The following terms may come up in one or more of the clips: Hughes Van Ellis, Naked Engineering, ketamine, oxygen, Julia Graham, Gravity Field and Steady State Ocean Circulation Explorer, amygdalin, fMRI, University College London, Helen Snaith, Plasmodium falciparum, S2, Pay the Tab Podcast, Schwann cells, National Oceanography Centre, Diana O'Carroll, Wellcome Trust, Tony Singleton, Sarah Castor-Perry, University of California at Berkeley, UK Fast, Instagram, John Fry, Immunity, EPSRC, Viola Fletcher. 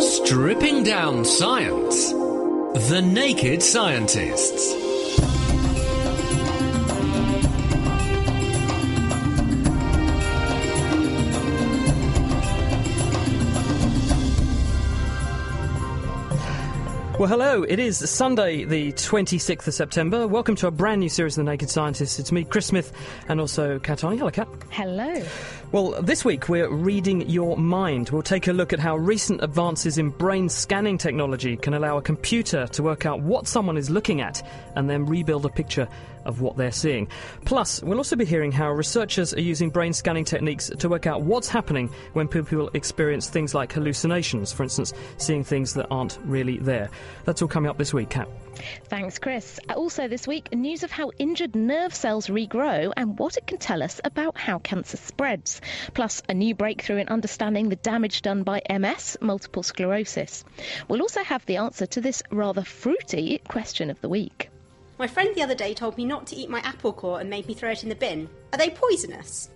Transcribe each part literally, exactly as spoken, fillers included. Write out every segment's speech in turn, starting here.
Stripping down science. The Naked Scientists. Well, hello. It is Sunday, the twenty-sixth of September. Welcome to a brand new series of The Naked Scientists. It's me, Chris Smith, and also Kat Arney. Hello, Kat. Hello. Well, this week we're reading your mind. We'll take a look at how recent advances in brain scanning technology can allow a computer to work out what someone is looking at and then rebuild a picture of what they're seeing. Plus, we'll also be hearing how researchers are using brain scanning techniques to work out what's happening when people experience things like hallucinations, for instance, seeing things that aren't really there. That's all coming up this week, Kat. Thanks, Chris. Also this week, news of how injured nerve cells regrow and what it can tell us about how cancer spreads. Plus, a new breakthrough in understanding the damage done by M S, multiple sclerosis. We'll also have the answer to this rather fruity question of the week. My friend the other day told me not to eat my apple core and made me throw it in the bin. Are they poisonous?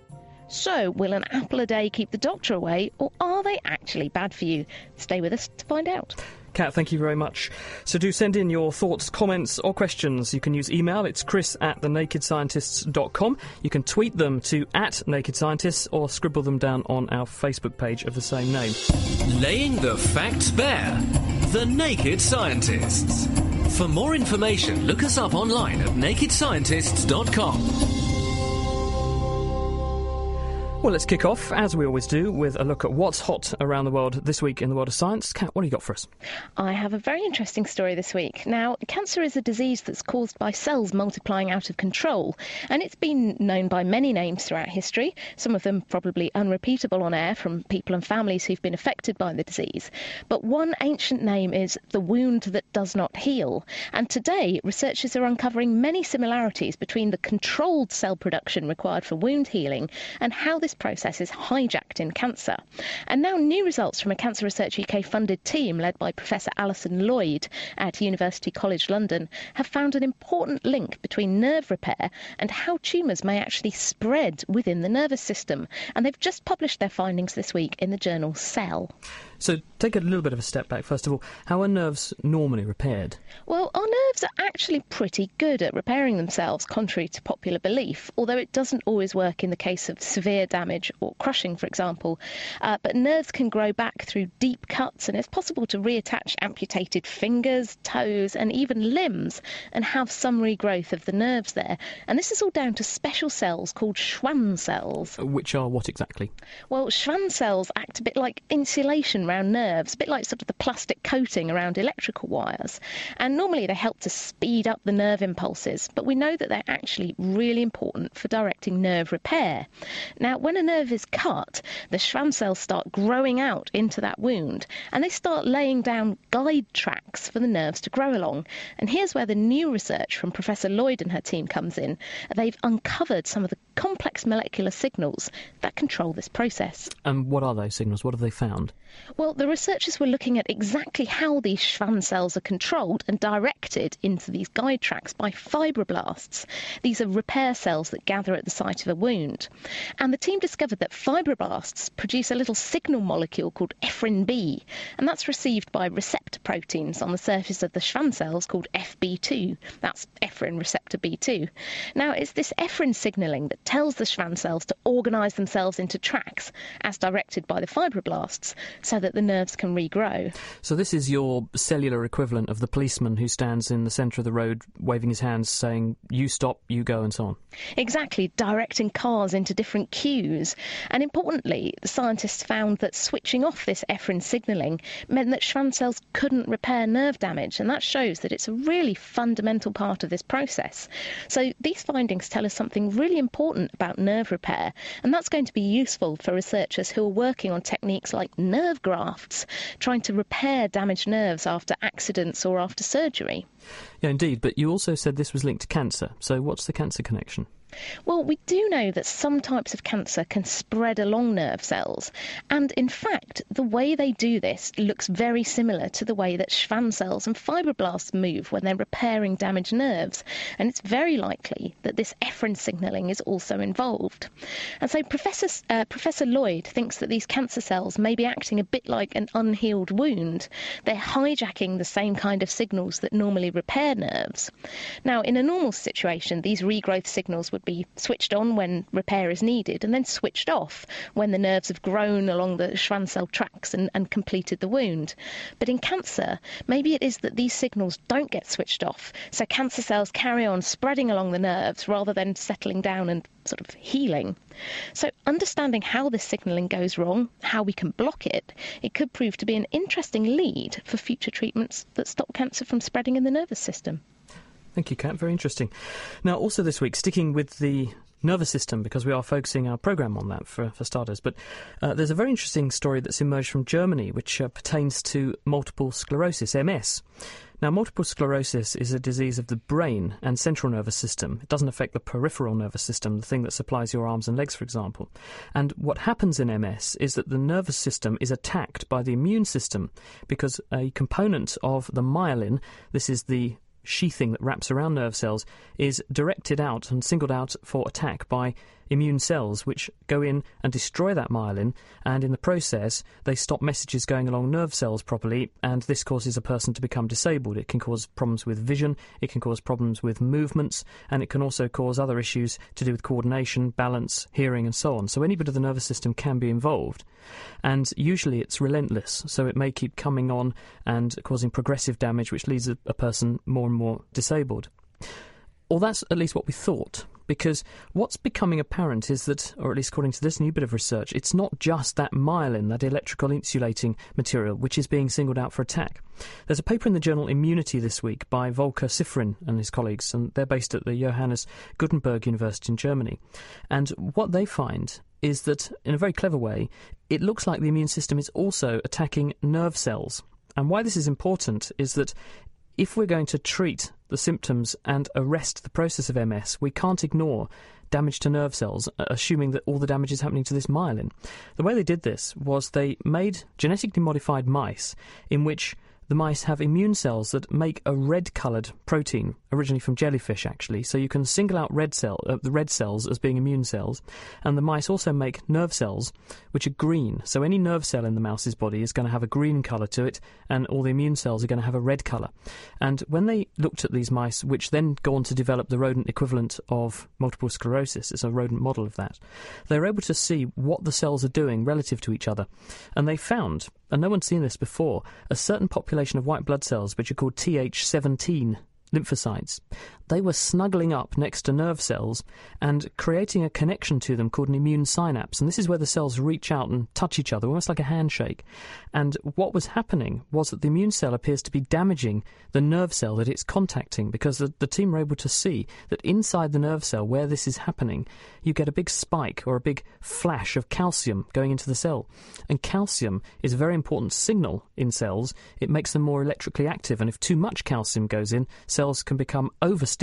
So, will an apple a day keep the doctor away, or are they actually bad for you? Stay with us to find out. Kat, thank you very much. So do send in your thoughts, comments or questions. You can use email. It's chris at thenakedscientists.com. You can tweet them to at Naked Scientists or scribble them down on our Facebook page of the same name. Laying the facts bare. The Naked Scientists. For more information, look us up online at naked scientists dot com. Well, let's kick off, as we always do, with a look at what's hot around the world this week in the world of science. Kat, what have you got for us? I have a very interesting story this week. Now, cancer is a disease that's caused by cells multiplying out of control, and it's been known by many names throughout history, some of them probably unrepeatable on air from people and families who've been affected by the disease. But one ancient name is the wound that does not heal. And today, researchers are uncovering many similarities between the controlled cell production required for wound healing and how the this process is hijacked in cancer. And now new results from a Cancer Research U K funded team led by Professor Alison Lloyd at University College London have found an important link between nerve repair and how tumours may actually spread within the nervous system. And they've just published their findings this week in the journal Cell. So take a little bit of a step back, first of all. How are nerves normally repaired? Well, our nerves are actually pretty good at repairing themselves, contrary to popular belief, although it doesn't always work in the case of severe damage or crushing, for example. Uh, but nerves can grow back through deep cuts, and it's possible to reattach amputated fingers, toes and even limbs and have some regrowth of the nerves there. And this is all down to special cells called Schwann cells. Which are what exactly? Well, Schwann cells act a bit like insulation around nerves, a bit like sort of the plastic coating around electrical wires. And normally they help to speed up the nerve impulses, but we know that they're actually really important for directing nerve repair. Now, when a nerve is cut, the Schwann cells start growing out into that wound, and they start laying down guide tracks for the nerves to grow along. And here's where the new research from Professor Lloyd and her team comes in. They've uncovered some of the complex molecular signals that control this process. And what are those signals? What have they found? Well, the researchers were looking at exactly how these Schwann cells are controlled and directed into these guide tracks by fibroblasts. These are repair cells that gather at the site of a wound. And the team discovered that fibroblasts produce a little signal molecule called ephrin B, and that's received by receptor proteins on the surface of the Schwann cells called F B two. That's ephrin receptor B two. Now, it's this ephrin signalling that tells the Schwann cells to organise themselves into tracks, as directed by the fibroblasts, so that the nerves can regrow. So this is your cellular equivalent of the policeman who stands in the centre of the road waving his hands saying, you stop, you go, and so on. Exactly, directing cars into different cues. And importantly, the scientists found that switching off this efferent signalling meant that Schwann cells couldn't repair nerve damage, and that shows that it's a really fundamental part of this process. So these findings tell us something really important about nerve repair, and that's going to be useful for researchers who are working on techniques like nerve grafts, trying to repair damaged nerves after accidents or after surgery. Yeah, indeed, but you also said this was linked to cancer, so what's the cancer connection? Well, we do know that some types of cancer can spread along nerve cells, and in fact the way they do this looks very similar to the way that Schwann cells and fibroblasts move when they're repairing damaged nerves, and it's very likely that this efferent signalling is also involved. And so Professor, uh, Professor Lloyd thinks that these cancer cells may be acting a bit like an unhealed wound. They're hijacking the same kind of signals that normally repair nerves. Now, in a normal situation, these regrowth signals would be switched on when repair is needed and then switched off when the nerves have grown along the Schwann cell tracks and, and completed the wound. But in cancer, maybe it is that these signals don't get switched off, so cancer cells carry on spreading along the nerves rather than settling down and sort of healing. So understanding how this signalling goes wrong, how we can block it, it could prove to be an interesting lead for future treatments that stop cancer from spreading in the nervous system. Thank you, Kat. Very interesting. Now, also this week, sticking with the nervous system, because we are focusing our programme on that for, for starters, but uh, there's a very interesting story that's emerged from Germany which uh, pertains to multiple sclerosis, M S. Now, multiple sclerosis is a disease of the brain and central nervous system. It doesn't affect the peripheral nervous system, the thing that supplies your arms and legs, for example. And what happens in M S is that the nervous system is attacked by the immune system because a component of the myelin, this is the sheathing that wraps around nerve cells, is directed out and singled out for attack by immune cells, which go in and destroy that myelin, and in the process they stop messages going along nerve cells properly, and this causes a person to become disabled. It can cause problems with vision, it can cause problems with movements, and it can also cause other issues to do with coordination, balance, hearing, and so on. So any bit of the nervous system can be involved, and usually it's relentless, so it may keep coming on and causing progressive damage, which leaves a, a person more and more disabled. Or that's at least what we thought. Because what's becoming apparent is that, or at least according to this new bit of research, it's not just that myelin, that electrical insulating material, which is being singled out for attack. There's a paper in the journal Immunity this week by Volker Sifrin and his colleagues, and they're based at the Johannes Gutenberg University in Germany. And what they find is that, in a very clever way, it looks like the immune system is also attacking nerve cells. And why this is important is that if we're going to treat the symptoms and arrest the process of M S, we can't ignore damage to nerve cells, assuming that all the damage is happening to this myelin. The way they did this was they made genetically modified mice in which the mice have immune cells that make a red-coloured protein, originally from jellyfish, actually. So you can single out red cell, uh, the red cells as being immune cells, and the mice also make nerve cells, which are green. So any nerve cell in the mouse's body is going to have a green colour to it, and all the immune cells are going to have a red colour. And when they looked at these mice, which then go on to develop the rodent equivalent of multiple sclerosis, it's a rodent model of that, they were able to see what the cells are doing relative to each other. And they found, and no one's seen this before, a certain population of white blood cells, which are called T H seventeen lymphocytes. They were snuggling up next to nerve cells and creating a connection to them called an immune synapse. And this is where the cells reach out and touch each other, almost like a handshake. And what was happening was that the immune cell appears to be damaging the nerve cell that it's contacting, because the, the team were able to see that inside the nerve cell where this is happening, you get a big spike or a big flash of calcium going into the cell. And calcium is a very important signal in cells. It makes them more electrically active. And if too much calcium goes in, cells can become overstimulated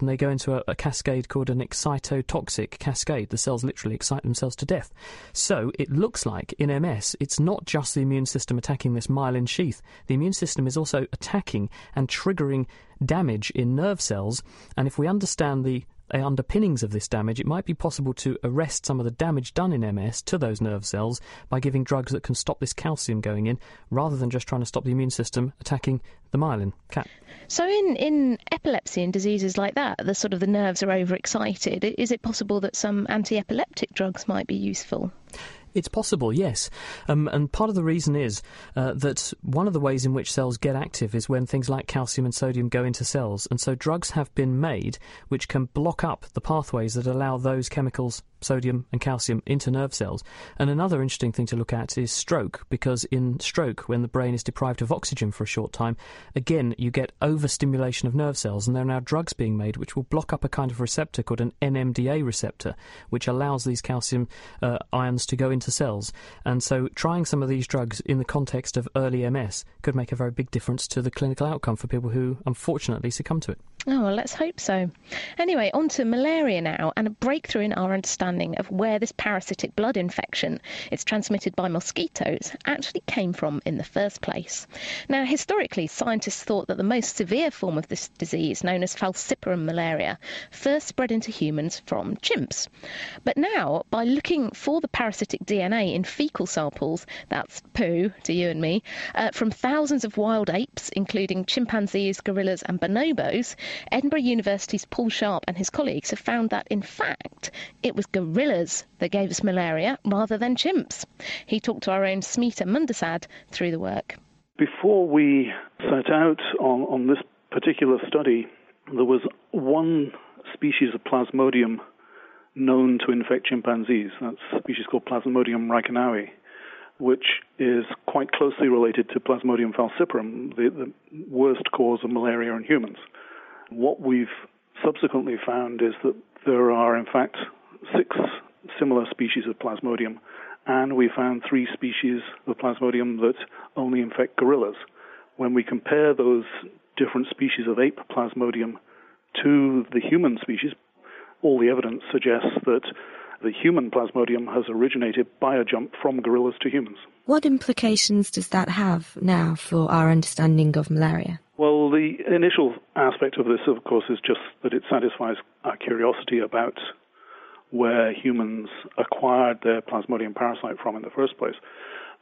and they go into a, a cascade called an excitotoxic cascade. The cells literally excite themselves to death. So it looks like in M S, it's not just the immune system attacking this myelin sheath. The immune system is also attacking and triggering damage in nerve cells. And if we understand the underpinnings of this damage, it might be possible to arrest some of the damage done in M S to those nerve cells by giving drugs that can stop this calcium going in, rather than just trying to stop the immune system attacking the myelin. Kat? So in, in epilepsy and diseases like that, the sort of the nerves are overexcited. Is it possible that some anti-epileptic drugs might be useful? It's possible, yes. Um, and part of the reason is uh, that one of the ways in which cells get active is when things like calcium and sodium go into cells. And so drugs have been made which can block up the pathways that allow those chemicals, sodium and calcium, into nerve cells. And another interesting thing to look at is stroke, because in stroke, when the brain is deprived of oxygen for a short time, again, you get overstimulation of nerve cells. And there are now drugs being made which will block up a kind of receptor called an N M D A receptor, which allows these calcium uh, ions to go into cells. And so trying some of these drugs in the context of early M S could make a very big difference to the clinical outcome for people who unfortunately succumb to it. Oh, well, let's hope so. Anyway, on to malaria now, and a breakthrough in our understanding of where this parasitic blood infection, it's transmitted by mosquitoes, actually came from in the first place. Now, historically, scientists thought that the most severe form of this disease, known as falciparum malaria, first spread into humans from chimps. But now, by looking for the parasitic D N A in faecal samples, that's poo to you and me, uh, from thousands of wild apes, including chimpanzees, gorillas and bonobos, Edinburgh University's Paul Sharp and his colleagues have found that, in fact, it was gorillas that gave us malaria rather than chimps. He talked to our own Smita Mundasad through the work. Before we set out on, on this particular study, there was one species of Plasmodium known to infect chimpanzees. That's a species called Plasmodium reichenii, which is quite closely related to Plasmodium falciparum, the, the worst cause of malaria in humans. What we've subsequently found is that there are, in fact, six similar species of Plasmodium, and we found three species of Plasmodium that only infect gorillas. When we compare those different species of ape Plasmodium to the human species, all the evidence suggests that the human Plasmodium has originated by a jump from gorillas to humans. What implications does that have now for our understanding of malaria? Well, the initial aspect of this, of course, is just that it satisfies our curiosity about where humans acquired their Plasmodium parasite from in the first place.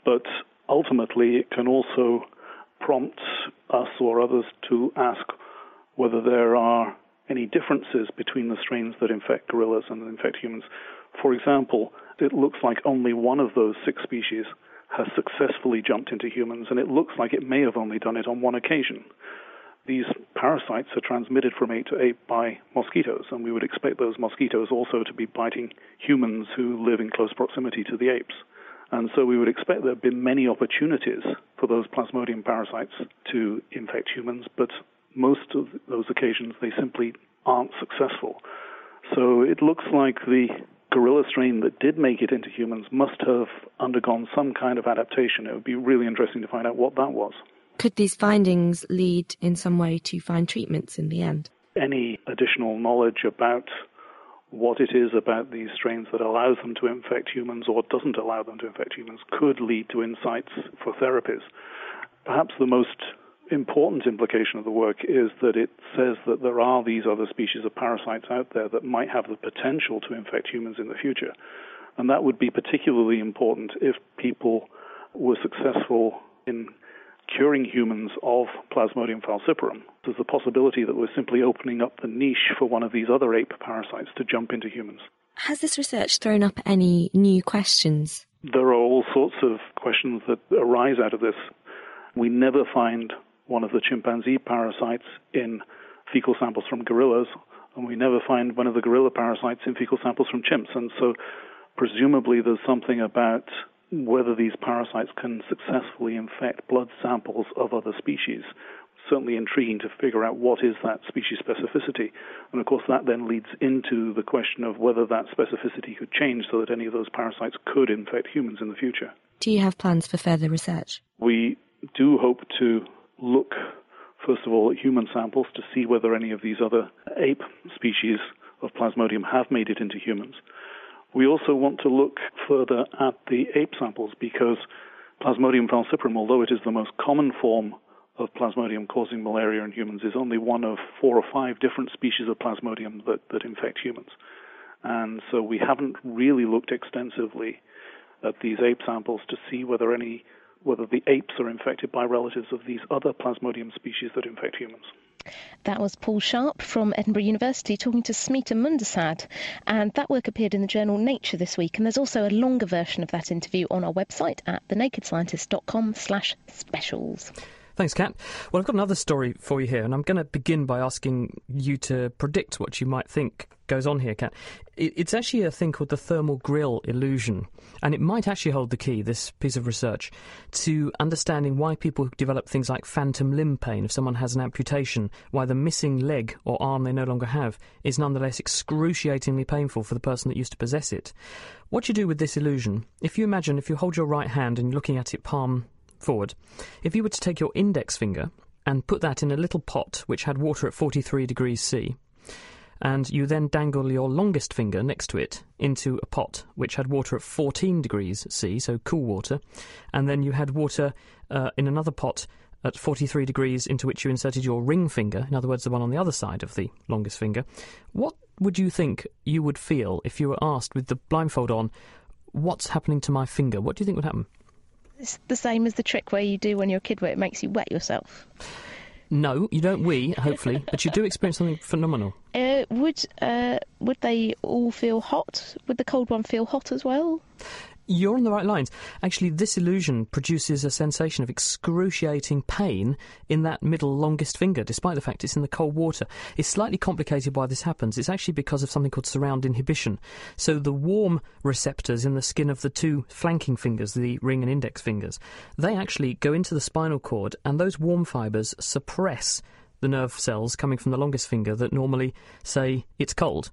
But ultimately, it can also prompt us or others to ask whether there are any differences between the strains that infect gorillas and infect humans. For example, it looks like only one of those six species has successfully jumped into humans, and it looks like it may have only done it on one occasion. These parasites are transmitted from ape to ape by mosquitoes, and we would expect those mosquitoes also to be biting humans who live in close proximity to the apes. And so we would expect there have been many opportunities for those Plasmodium parasites to infect humans, but most of those occasions they simply aren't successful. So it looks like the gorilla strain that did make it into humans must have undergone some kind of adaptation. It would be really interesting to find out what that was. Could these findings lead in some way to find treatments in the end? Any additional knowledge about what it is about these strains that allows them to infect humans or doesn't allow them to infect humans could lead to insights for therapies. Perhaps the most important implication of the work is that it says that there are these other species of parasites out there that might have the potential to infect humans in the future. And that would be particularly important if people were successful in curing humans of Plasmodium falciparum. There's the possibility that we're simply opening up the niche for one of these other ape parasites to jump into humans. Has this research thrown up any new questions? There are all sorts of questions that arise out of this. We never find one of the chimpanzee parasites in fecal samples from gorillas, and we never find one of the gorilla parasites in fecal samples from chimps. And so presumably there's something about whether these parasites can successfully infect blood samples of other species. Certainly intriguing to figure out what is that species specificity. And of course that then leads into the question of whether that specificity could change so that any of those parasites could infect humans in the future. Do you have plans for further research? We do hope to look, first of all, at human samples to see whether any of these other ape species of Plasmodium have made it into humans. We also want to look further at the ape samples because Plasmodium falciparum, although it is the most common form of Plasmodium causing malaria in humans, is only one of four or five different species of Plasmodium that, that infect humans. And so we haven't really looked extensively at these ape samples to see whether any whether the apes are infected by relatives of these other Plasmodium species that infect humans. That was Paul Sharp from Edinburgh University talking to Smita Mundasad, and that work appeared in the journal Nature this week, and there's also a longer version of that interview on our website at thenakedscientist dot com slash specials. Thanks, Kat. Well, I've got another story for you here, and I'm going to begin by asking you to predict what you might think goes on here, Kat. It's actually a thing called the thermal grill illusion, and it might actually hold the key, this piece of research, to understanding why people develop things like phantom limb pain. If someone has an amputation, why the missing leg or arm they no longer have is nonetheless excruciatingly painful for the person that used to possess it. What you do with this illusion, if you imagine, if you hold your right hand and you're looking at it palm forward, if you were to take your index finger and put that in a little pot which had water at forty-three degrees C, and you then dangle your longest finger next to it into a pot which had water at fourteen degrees C, so cool water, and then you had water uh, in another pot at forty-three degrees into which you inserted your ring finger, in other words the one on the other side of the longest finger, what would you think you would feel if you were asked with the blindfold on, what's happening to my finger? What do you think would happen? It's the same as the trick where you do when you're a kid where it makes you wet yourself. No, you don't wee, hopefully, but you do experience something phenomenal. Uh, would uh, would they all feel hot? Would the cold one feel hot as well? You're on the right lines. Actually, this illusion produces a sensation of excruciating pain in that middle longest finger, despite the fact it's in the cold water. It's slightly complicated why this happens. It's actually because of something called surround inhibition. So the warm receptors in the skin of the two flanking fingers, the ring and index fingers, they actually go into the spinal cord, and those warm fibres suppress the nerve cells coming from the longest finger that normally say it's cold.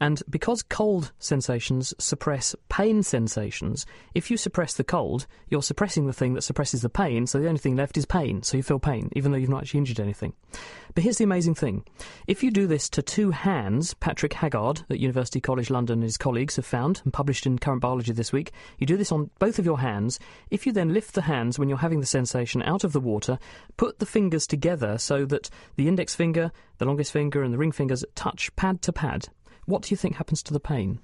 And because cold sensations suppress pain sensations, if you suppress the cold, you're suppressing the thing that suppresses the pain, so the only thing left is pain, so you feel pain, even though you've not actually injured anything. But here's the amazing thing. If you do this to two hands, Patrick Haggard at University College London and his colleagues have found, and published in Current Biology this week, you do this on both of your hands. If you then lift the hands when you're having the sensation out of the water, put the fingers together so that the index finger, the longest finger and the ring fingers touch pad to pad. What do you think happens to the pain?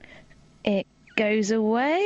It goes away?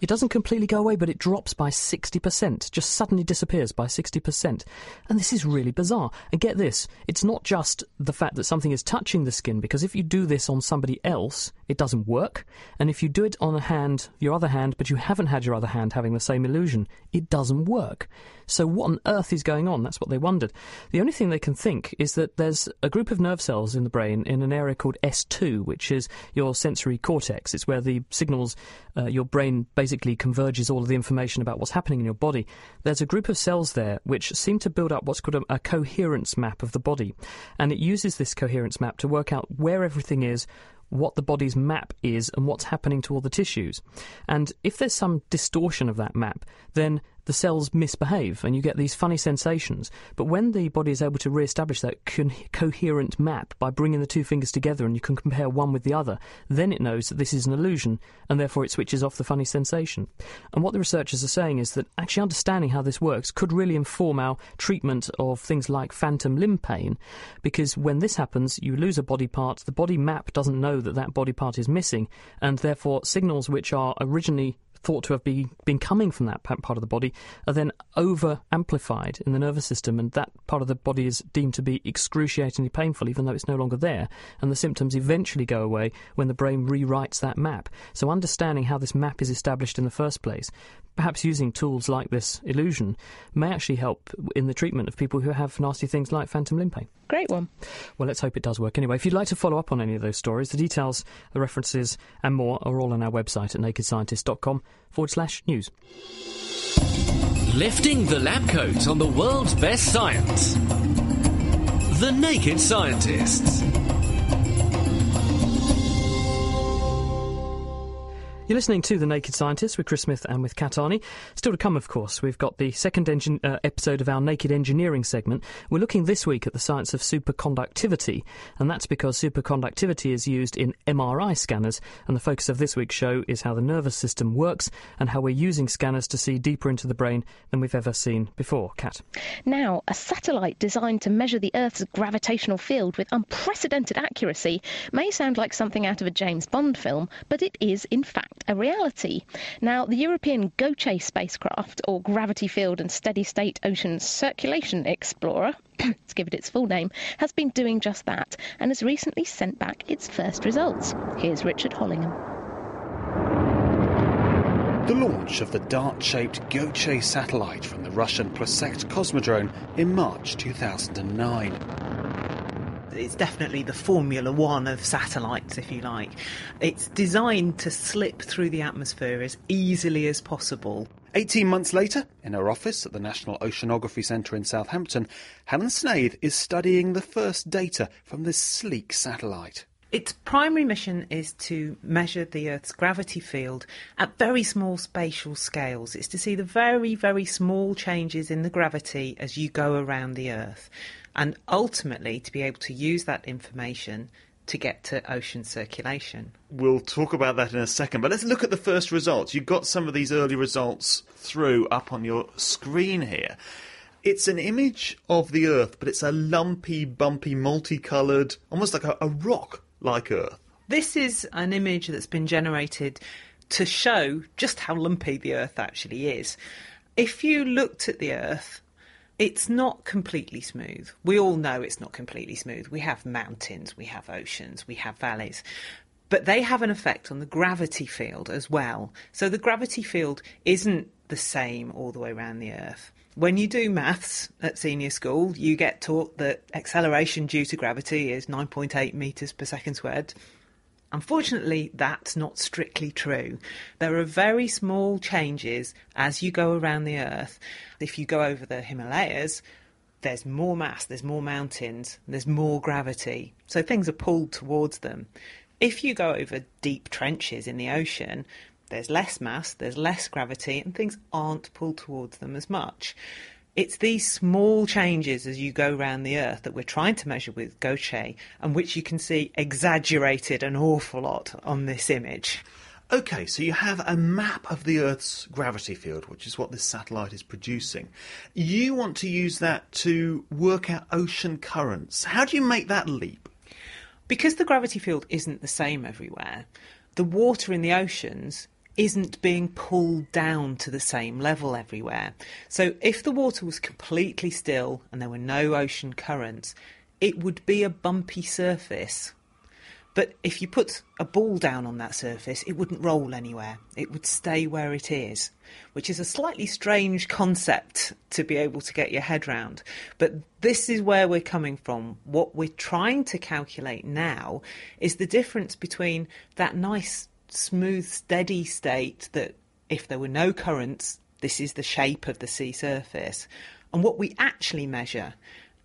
It doesn't completely go away, but it drops by sixty percent, just suddenly disappears by sixty percent. And this is really bizarre. And get this, it's not just the fact that something is touching the skin, because if you do this on somebody else, it doesn't work. And if you do it on a hand, your other hand, but you haven't had your other hand having the same illusion, it doesn't work. So what on earth is going on? That's what they wondered. The only thing they can think is that there's a group of nerve cells in the brain in an area called S two, which is your sensory cortex. It's where the signals, uh, your brain basically converges all of the information about what's happening in your body. There's a group of cells there which seem to build up what's called a, a coherence map of the body. And it uses this coherence map to work out where everything is, what the body's map is, and what's happening to all the tissues. And if there's some distortion of that map, then the cells misbehave and you get these funny sensations. But when the body is able to re-establish that co- coherent map by bringing the two fingers together and you can compare one with the other, then it knows that this is an illusion and therefore it switches off the funny sensation. And what the researchers are saying is that actually understanding how this works could really inform our treatment of things like phantom limb pain, because when this happens, you lose a body part, the body map doesn't know that that body part is missing, and therefore signals which are originally thought to have be, been coming from that part of the body are then over-amplified in the nervous system, and that part of the body is deemed to be excruciatingly painful even though it's no longer there, and the symptoms eventually go away when the brain rewrites that map. So understanding how this map is established in the first place, perhaps using tools like this illusion, may actually help in the treatment of people who have nasty things like phantom limb pain. Great one. Well, let's hope it does work. Anyway, if you'd like to follow up on any of those stories, the details, the references and more are all on our website at nakedscientist.com forward slash news. Lifting the lab coat on the world's best science. The Naked Scientists. You're listening to The Naked Scientists with Chris Smith and with Kat Arney. Still to come, of course, we've got the second engin- uh, episode of our Naked Engineering segment. We're looking this week at the science of superconductivity, and that's because superconductivity is used in M R I scanners, and the focus of this week's show is how the nervous system works and how we're using scanners to see deeper into the brain than we've ever seen before. Kat. Now, a satellite designed to measure the Earth's gravitational field with unprecedented accuracy may sound like something out of a James Bond film, but it is, in fact, a reality. Now, the European GOCE spacecraft, or Gravity Field and Steady State Ocean Circulation Explorer, to give it its full name, has been doing just that and has recently sent back its first results. Here's Richard Hollingham. The launch of the dart-shaped GOCE satellite from the Russian Prosekt Cosmodrome in March two thousand nine. It's definitely the Formula One of satellites, if you like. It's designed to slip through the atmosphere as easily as possible. Eighteen months later, in her office at the National Oceanography Centre in Southampton, Helen Snaith is studying the first data from this sleek satellite. Its primary mission is to measure the Earth's gravity field at very small spatial scales. It's to see the very, very small changes in the gravity as you go around the Earth, and ultimately to be able to use that information to get to ocean circulation. We'll talk about that in a second, but let's look at the first results. You've got some of these early results through up on your screen here. It's an image of the Earth, but it's a lumpy, bumpy, multicoloured, almost like a, a rock. Like Earth. This is an image that's been generated to show just how lumpy the Earth actually is. If you looked at the Earth, it's not completely smooth. We all know it's not completely smooth. We have mountains, we have oceans, we have valleys. But they have an effect on the gravity field as well. So the gravity field isn't the same all the way around the Earth. When you do maths at senior school, you get taught that acceleration due to gravity is nine point eight metres per second squared. Unfortunately, that's not strictly true. There are very small changes as you go around the Earth. If you go over the Himalayas, there's more mass, there's more mountains, there's more gravity. So things are pulled towards them. If you go over deep trenches in the ocean, there's less mass, there's less gravity, and things aren't pulled towards them as much. It's these small changes as you go round the Earth that we're trying to measure with GOCE, and which you can see exaggerated an awful lot on this image. OK, so you have a map of the Earth's gravity field, which is what this satellite is producing. You want to use that to work out ocean currents. How do you make that leap? Because the gravity field isn't the same everywhere, the water in the oceans isn't being pulled down to the same level everywhere. So if the water was completely still and there were no ocean currents, it would be a bumpy surface. But if you put a ball down on that surface, it wouldn't roll anywhere. It would stay where it is, which is a slightly strange concept to be able to get your head round. But this is where we're coming from. What we're trying to calculate now is the difference between that nice, smooth, steady state that if there were no currents, this is the shape of the sea surface, and what we actually measure.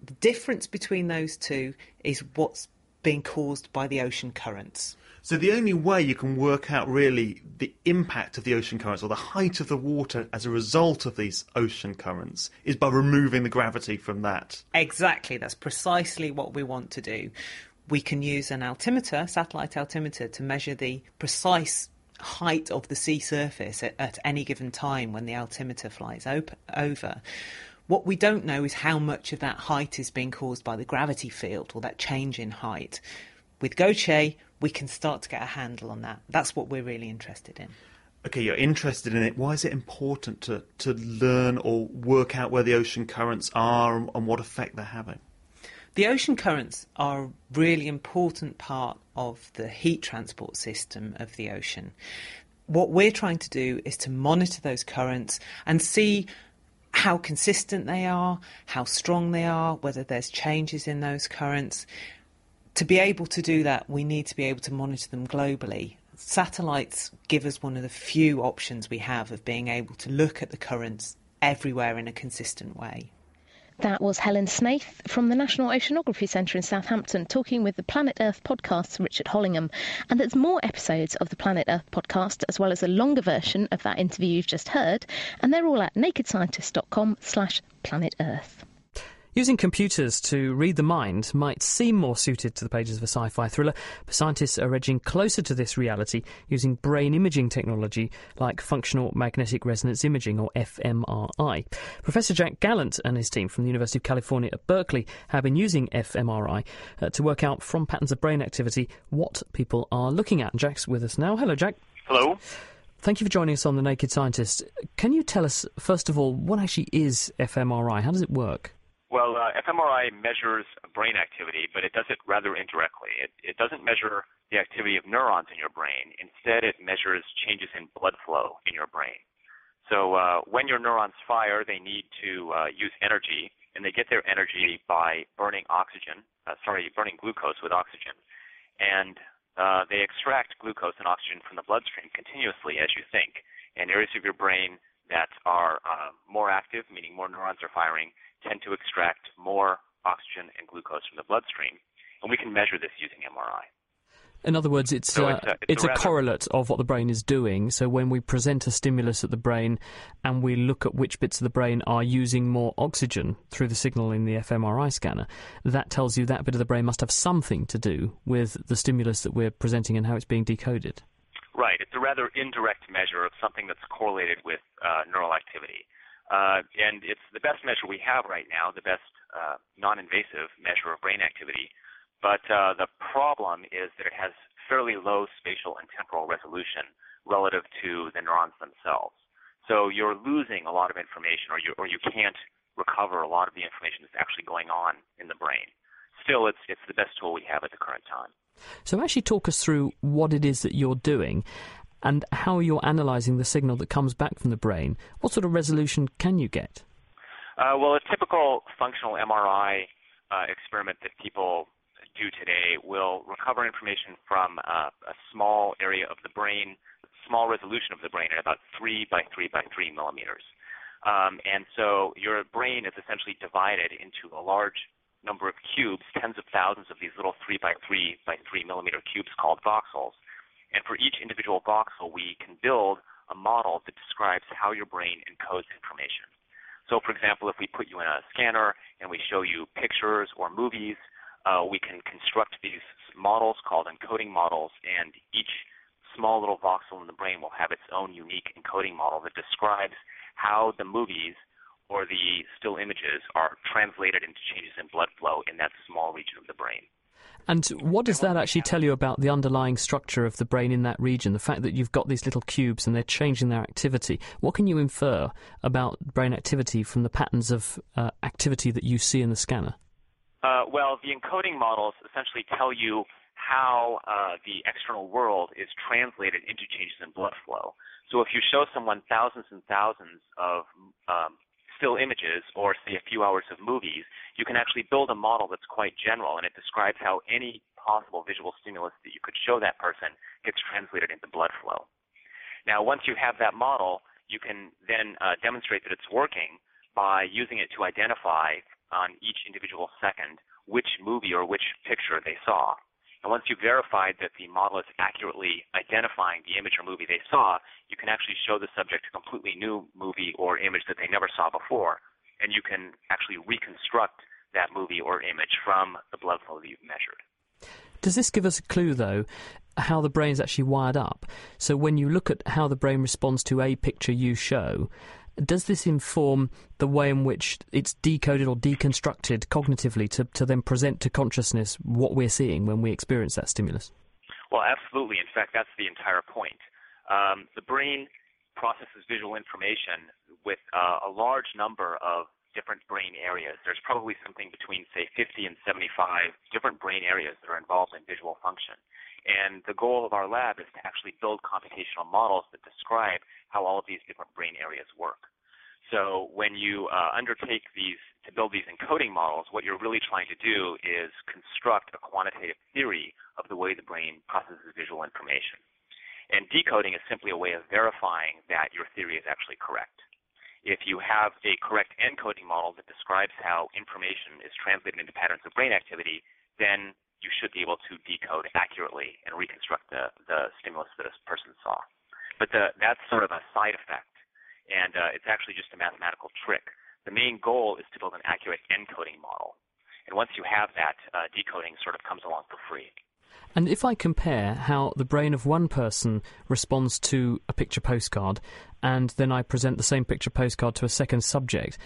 The difference between those two is what's being caused by the ocean currents. So the only way you can work out really the impact of the ocean currents or the height of the water as a result of these ocean currents is by removing the gravity from that. Exactly, that's precisely what we want to do. We can use an altimeter, satellite altimeter, to measure the precise height of the sea surface at, at any given time when the altimeter flies op- over. What we don't know is how much of that height is being caused by the gravity field or that change in height. With GOCE, we can start to get a handle on that. That's what we're really interested in. OK, you're interested in it. Why is it important to, to learn or work out where the ocean currents are and, and what effect they're having? The ocean currents are a really important part of the heat transport system of the ocean. What we're trying to do is to monitor those currents and see how consistent they are, how strong they are, whether there's changes in those currents. To be able to do that, we need to be able to monitor them globally. Satellites give us one of the few options we have of being able to look at the currents everywhere in a consistent way. That was Helen Snaith from the National Oceanography Centre in Southampton talking with the Planet Earth podcast's Richard Hollingham. And there's more episodes of the Planet Earth podcast, as well as a longer version of that interview you've just heard, and they're all at nakedscientists dot com slash planet earth. Using computers to read the mind might seem more suited to the pages of a sci-fi thriller, but scientists are edging closer to this reality using brain imaging technology like functional magnetic resonance imaging, or f M R I. Professor Jack Gallant and his team from the University of California at Berkeley have been using f M R I uh, to work out from patterns of brain activity what people are looking at. Jack's with us now. Hello, Jack. Hello. Thank you for joining us on The Naked Scientist. Can you tell us, first of all, what actually is fMRI? How does it work? Well, uh, fMRI measures brain activity, but it does it rather indirectly. It, it doesn't measure the activity of neurons in your brain. Instead, it measures changes in blood flow in your brain. So uh, when your neurons fire, they need to uh, use energy, and they get their energy by burning oxygen, uh, sorry, burning glucose with oxygen. And uh, they extract glucose and oxygen from the bloodstream continuously as you think. And areas of your brain that are uh, more active, meaning more neurons are firing, tend to extract more oxygen and glucose from the bloodstream. And we can measure this using M R I. In other words, it's, so uh, it's, a, it's, it's a, rather, a correlate of what the brain is doing. So when we present a stimulus at the brain and we look at which bits of the brain are using more oxygen through the signal in the fMRI scanner, that tells you that bit of the brain must have something to do with the stimulus that we're presenting and how it's being decoded. Right. It's a rather indirect measure of something that's correlated with uh, neural activity. Uh, and it's the best measure we have right now, the best uh, non-invasive measure of brain activity. But uh, the problem is that it has fairly low spatial and temporal resolution relative to the neurons themselves. So you're losing a lot of information, or you or you can't recover a lot of the information that's actually going on in the brain. Still, it's it's the best tool we have at the current time. So actually talk us through what it is that you're doing and how you're analyzing the signal that comes back from the brain. What sort of resolution can you get? Uh, well, a typical functional M R I uh, experiment that people do today will recover information from uh, a small area of the brain, small resolution of the brain at about three by three by three millimeters. Um, and so your brain is essentially divided into a large number of cubes, tens of thousands of these little three by three by three millimeter cubes called voxels. And for each individual voxel, we can build a model that describes how your brain encodes information. So, for example, if we put you in a scanner and we show you pictures or movies, Uh, we can construct these models called encoding models, and each small little voxel in the brain will have its own unique encoding model that describes how the movies or the still images are translated into changes in blood flow in that small region of the brain. And what does that actually tell you about the underlying structure of the brain in that region, the fact that you've got these little cubes and they're changing their activity? What can you infer about brain activity from the patterns of uh, activity that you see in the scanner? Uh, well, the encoding models essentially tell you how uh, the external world is translated into changes in blood flow. So if you show someone thousands and thousands of um, still images or, say, a few hours of movies, you can actually build a model that's quite general, and it describes how any possible visual stimulus that you could show that person gets translated into blood flow. Now, once you have that model, you can then uh, demonstrate that it's working by using it to identify on each individual second which movie or which picture they saw. And once you've verified that the model is accurately identifying the image or movie they saw, you can actually show the subject a completely new movie or image that they never saw before, and you can actually reconstruct that movie or image from the blood flow that you've measured. Does this give us a clue, though, how the brain's actually wired up? So when you look at how the brain responds to a picture you show, does this inform the way in which it's decoded or deconstructed cognitively to, to then present to consciousness what we're seeing when we experience that stimulus? Well, absolutely. In fact, that's the entire point. Um, the brain processes visual information with uh, a large number of different brain areas. There's probably something between, say, fifty and seventy-five different brain areas that are involved in visual function. And the goal of our lab is to actually build computational models that describe how all of these different brain areas work. So when you uh, undertake these, to build these encoding models, what you're really trying to do is construct a quantitative theory of the way the brain processes visual information. And decoding is simply a way of verifying that your theory is actually correct. If you have a correct encoding model that describes how information is translated into patterns of brain activity, then you should be able to decode accurately and reconstruct the, the stimulus that a person saw. But the, that's sort of a side effect, and uh, it's actually just a mathematical trick. The main goal is to build an accurate encoding model. And once you have that, uh, decoding sort of comes along for free. And if I compare how the brain of one person responds to a picture postcard and then I present the same picture postcard to a second subject,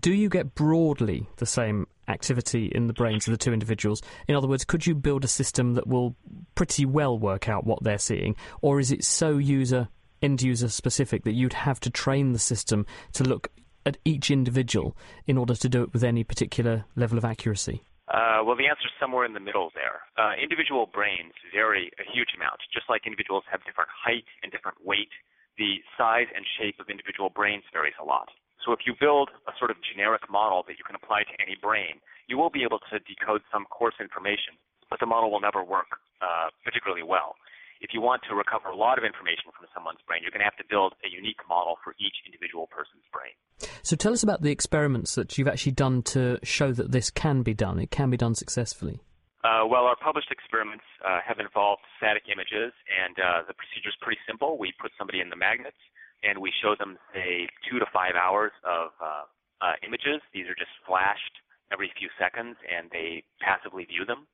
do you get broadly the same activity in the brains of the two individuals? In other words, could you build a system that will pretty well work out what they're seeing, or is it so user, end-user specific that you'd have to train the system to look at each individual in order to do it with any particular level of accuracy? Uh, well, the answer is somewhere in the middle there. Uh, individual brains vary a huge amount, just like individuals have different height and different weight. The size and shape of individual brains varies a lot. So if you build a sort of generic model that you can apply to any brain, you will be able to decode some coarse information, but the model will never work uh, particularly well. If you want to recover a lot of information from someone's brain, you're going to have to build a unique model for each individual person's brain. So tell us about the experiments that you've actually done to show that this can be done. It can be done successfully. Uh, well, our published experiments uh, have involved static images, and uh, the procedure is pretty simple. We put somebody in the magnets, and we show them, say, two to five hours of uh, uh, images. These are just flashed every few seconds, and they passively view them.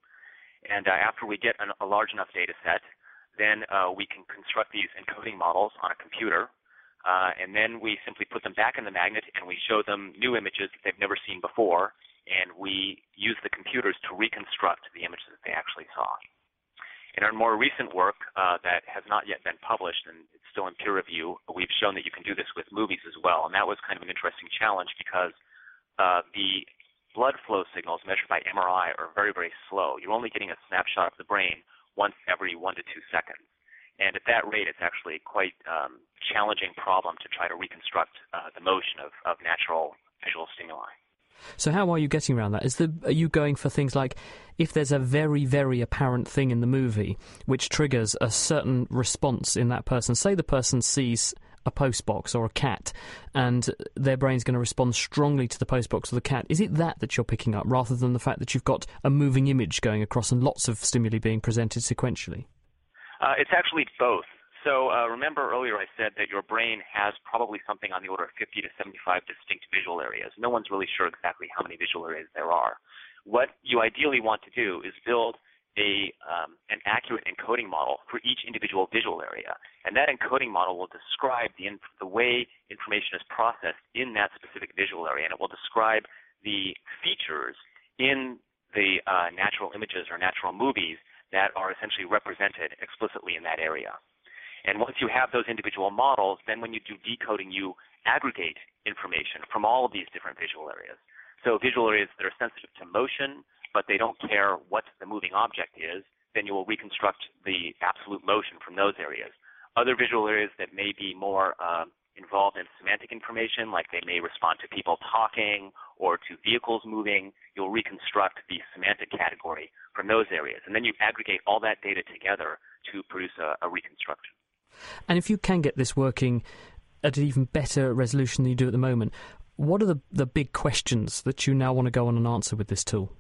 And uh, after we get an, a large enough data set, then uh, we can construct these encoding models on a computer, uh, and then we simply put them back in the magnet and we show them new images that they've never seen before, and we use the computers to reconstruct the images that they actually saw. In our more recent work uh, that has not yet been published and it's still in peer review, we've shown that you can do this with movies as well, and that was kind of an interesting challenge because uh, the blood flow signals measured by M R I are very, very slow. You're only getting a snapshot of the brain once every one to two seconds. And at that rate, it's actually quite um, challenging problem to try to reconstruct uh, the motion of, of natural visual stimuli. So how are you getting around that? Is the, are you going for things like if there's a very, very apparent thing in the movie which triggers a certain response in that person? Say the person sees a postbox or a cat and their brain's going to respond strongly to the postbox or the cat. Is it that that you're picking up rather than the fact that you've got a moving image going across and lots of stimuli being presented sequentially? Uh, it's actually both. So uh, remember earlier I said that your brain has probably something on the order of fifty to seventy-five distinct visual areas. No one's really sure exactly how many visual areas there are. What you ideally want to do is build A, um, an accurate encoding model for each individual visual area. And that encoding model will describe the, inf the way information is processed in that specific visual area, and it will describe the features in the uh, natural images or natural movies that are essentially represented explicitly in that area. And once you have those individual models, then when you do decoding, you aggregate information from all of these different visual areas. So visual areas that are sensitive to motion, but they don't care what the moving object is, then you will reconstruct the absolute motion from those areas. Other visual areas that may be more uh, involved in semantic information, like they may respond to people talking or to vehicles moving, you'll reconstruct the semantic category from those areas. And then you aggregate all that data together to produce a, a reconstruction. And if you can get this working at an even better resolution than you do at the moment, what are the, the big questions that you now want to go on and answer with this tool?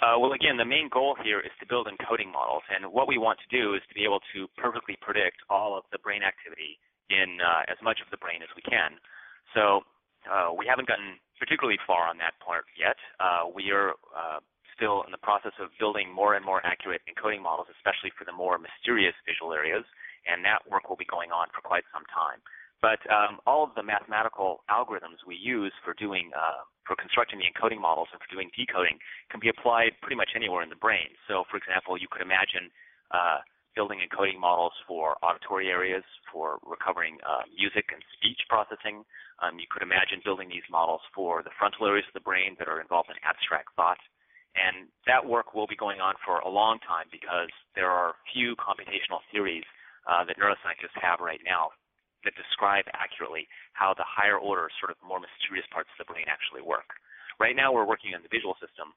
Uh, well, again, the main goal here is to build encoding models, and what we want to do is to be able to perfectly predict all of the brain activity in uh, as much of the brain as we can. So uh, we haven't gotten particularly far on that part yet. Uh, we are uh, still in the process of building more and more accurate encoding models, especially for the more mysterious visual areas, and that work will be going on for quite some time. But um, all of the mathematical algorithms we use for doing, uh, for constructing the encoding models and for doing decoding can be applied pretty much anywhere in the brain. So, for example, you could imagine uh, building encoding models for auditory areas, for recovering uh, music and speech processing. Um, you could imagine building these models for the frontal areas of the brain that are involved in abstract thought. And that work will be going on for a long time because there are few computational theories uh, that neuroscientists have right now that describe accurately how the higher order, sort of more mysterious parts of the brain actually work. Right now we're working on the visual system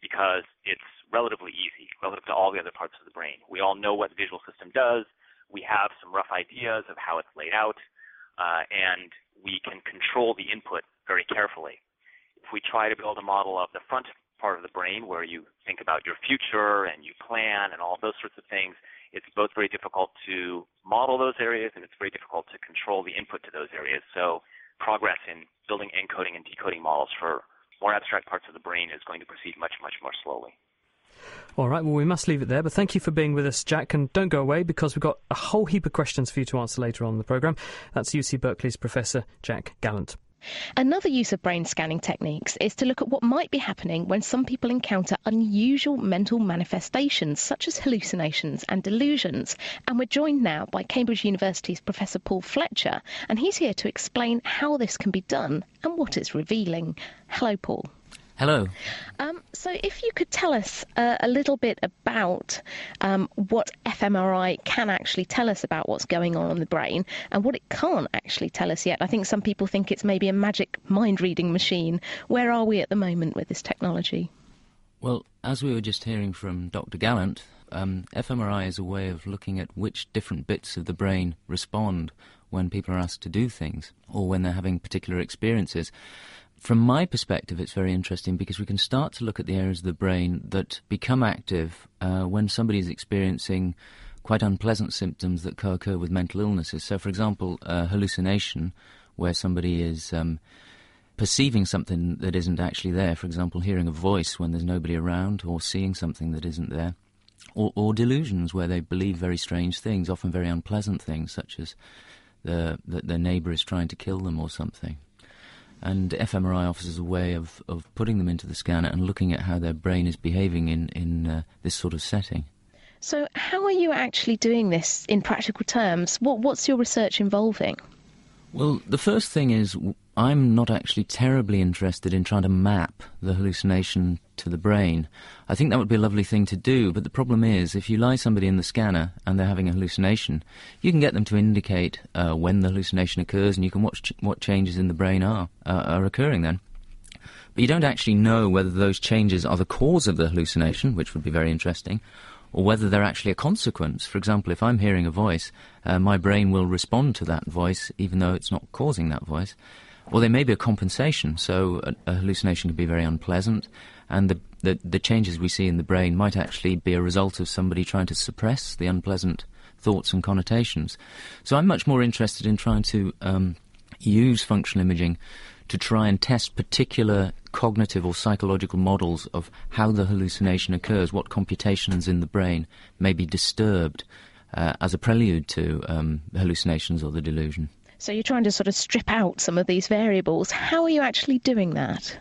because it's relatively easy relative to all the other parts of the brain. We all know what the visual system does. We have some rough ideas of how it's laid out, uh, and we can control the input very carefully. If we try to build a model of the front part of the brain where you think about your future and you plan and all those sorts of things, it's both very difficult to model those areas and it's very difficult to control the input to those areas. So progress in building encoding and decoding models for more abstract parts of the brain is going to proceed much, much more slowly. All right, well, we must leave it there, but thank you for being with us, Jack, and don't go away because we've got a whole heap of questions for you to answer later on in the programme. That's U C Berkeley's Professor Jack Gallant. Another use of brain scanning techniques is to look at what might be happening when some people encounter unusual mental manifestations such as hallucinations and delusions. And we're joined now by Cambridge University's Professor Paul Fletcher, and he's here to explain how this can be done and what it's revealing. Hello, Paul. Hello. Um, so if you could tell us uh, a little bit about um, what fMRI can actually tell us about what's going on in the brain and what it can't actually tell us yet. I think some people think it's maybe a magic mind-reading machine. Where are we at the moment with this technology? Well, as we were just hearing from Doctor Gallant, um, fMRI is a way of looking at which different bits of the brain respond when people are asked to do things or when they're having particular experiences. From my perspective, it's very interesting because we can start to look at the areas of the brain that become active uh, when somebody is experiencing quite unpleasant symptoms that co-occur with mental illnesses. So, for example, uh, hallucination, where somebody is um, perceiving something that isn't actually there, for example, hearing a voice when there's nobody around or seeing something that isn't there, or, or delusions where they believe very strange things, often very unpleasant things, such as the, that their neighbour is trying to kill them or something. And fMRI offers us a way of, of putting them into the scanner and looking at how their brain is behaving in, in uh, this sort of setting. So how are you actually doing this in practical terms? What, what's your research involving? Well, the first thing is I'm not actually terribly interested in trying to map the hallucination to the brain. I think that would be a lovely thing to do, but the problem is if you lie somebody in the scanner and they're having a hallucination, you can get them to indicate uh, when the hallucination occurs and you can watch ch- what changes in the brain are, uh, are occurring then. But you don't actually know whether those changes are the cause of the hallucination, which would be very interesting, or whether they're actually a consequence. For example, if I'm hearing a voice, uh, my brain will respond to that voice even though it's not causing that voice. Or there may be a compensation, so a, a hallucination can be very unpleasant, and the, the the changes we see in the brain might actually be a result of somebody trying to suppress the unpleasant thoughts and connotations. So I'm much more interested in trying to um, use functional imaging to try and test particular cognitive or psychological models of how the hallucination occurs, what computations in the brain may be disturbed uh, as a prelude to um, hallucinations or the delusion. So you're trying to sort of strip out some of these variables. How are you actually doing that?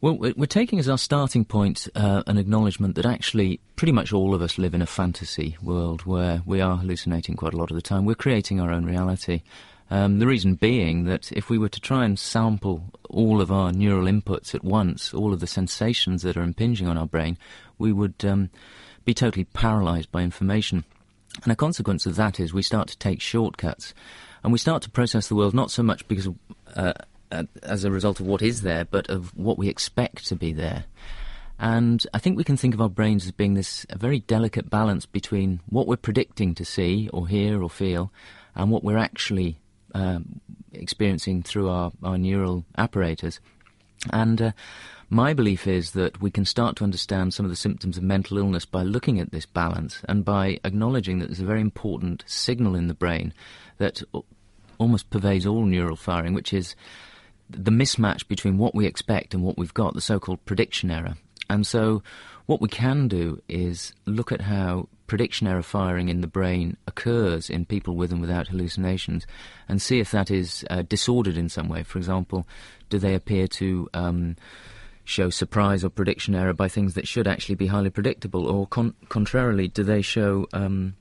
Well, we're taking as our starting point uh, an acknowledgement that actually pretty much all of us live in a fantasy world where we are hallucinating quite a lot of the time. We're creating our own reality. Um, the reason being that if we were to try and sample all of our neural inputs at once, all of the sensations that are impinging on our brain, we would um, be totally paralysed by information. And a consequence of that is we start to take shortcuts and we start to process the world not so much because uh, as a result of what is there, but of what we expect to be there. And I think we can think of our brains as being this very delicate balance between what we're predicting to see or hear or feel and what we're actually Um, experiencing through our, our neural apparatus. And uh, my belief is that we can start to understand some of the symptoms of mental illness by looking at this balance and by acknowledging that there's a very important signal in the brain that almost pervades all neural firing, which is the mismatch between what we expect and what we've got, the so-called prediction error. And so what we can do is look at how prediction error firing in the brain occurs in people with and without hallucinations and see if that is uh, disordered in some way. For example, do they appear to um, show surprise or prediction error by things that should actually be highly predictable, or con- contrarily, do they show um,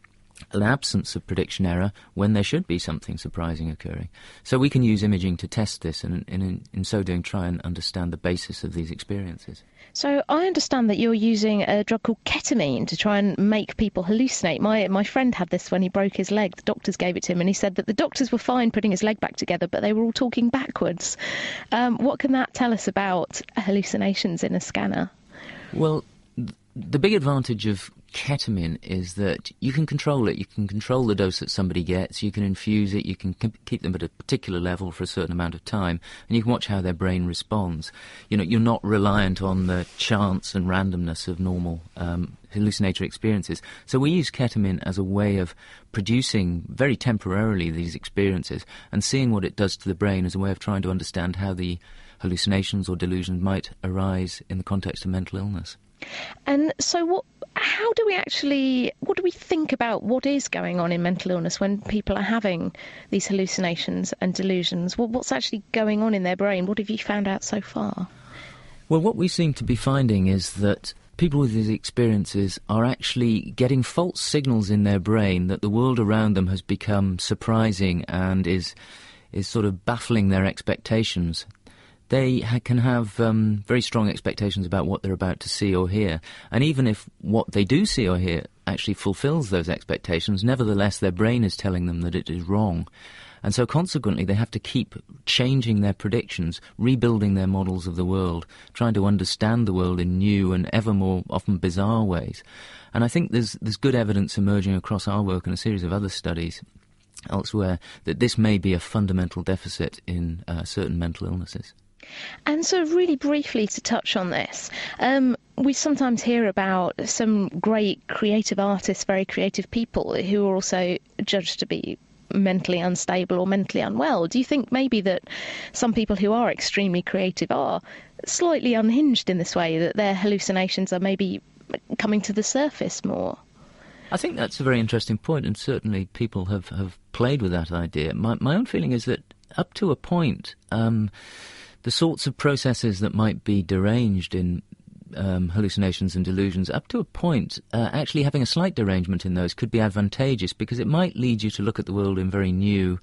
an absence of prediction error when there should be something surprising occurring? So we can use imaging to test this and, and in, in so doing try and understand the basis of these experiences. So I understand that you're using a drug called ketamine to try and make people hallucinate. My my friend had this when he broke his leg. The doctors gave it to him and he said that the doctors were fine putting his leg back together, but they were all talking backwards. Um, what can that tell us about hallucinations in a scanner? Well, th- the big advantage of ketamine is that you can control it. You can control the dose that somebody gets. You can infuse it. You can keep them at a particular level for a certain amount of time, and you can watch how their brain responds. You know, you're not reliant on the chance and randomness of normal um, hallucinatory experiences. So we use ketamine as a way of producing very temporarily these experiences and seeing what it does to the brain as a way of trying to understand how the hallucinations or delusions might arise in the context of mental illness. And so what, how do we actually, what do we think about what is going on in mental illness when people are having these hallucinations and delusions? Well, what's actually going on in their brain? What have you found out so far? Well, what we seem to be finding is that people with these experiences are actually getting false signals in their brain that the world around them has become surprising and is is sort of baffling their expectations. They ha- can have um, very strong expectations about what they're about to see or hear. And even if what they do see or hear actually fulfills those expectations, nevertheless their brain is telling them that it is wrong. And so consequently they have to keep changing their predictions, rebuilding their models of the world, trying to understand the world in new and ever more often bizarre ways. And I think there's there's good evidence emerging across our work and a series of other studies elsewhere that this may be a fundamental deficit in uh, certain mental illnesses. And so really briefly to touch on this, um, we sometimes hear about some great creative artists, very creative people who are also judged to be mentally unstable or mentally unwell. Do you think maybe that some people who are extremely creative are slightly unhinged in this way, that their hallucinations are maybe coming to the surface more? I think that's a very interesting point, and certainly people have, have played with that idea. My, my own feeling is that up to a point, um, the sorts of processes that might be deranged in Um, hallucinations and delusions, up to a point, uh, actually having a slight derangement in those could be advantageous, because it might lead you to look at the world in very new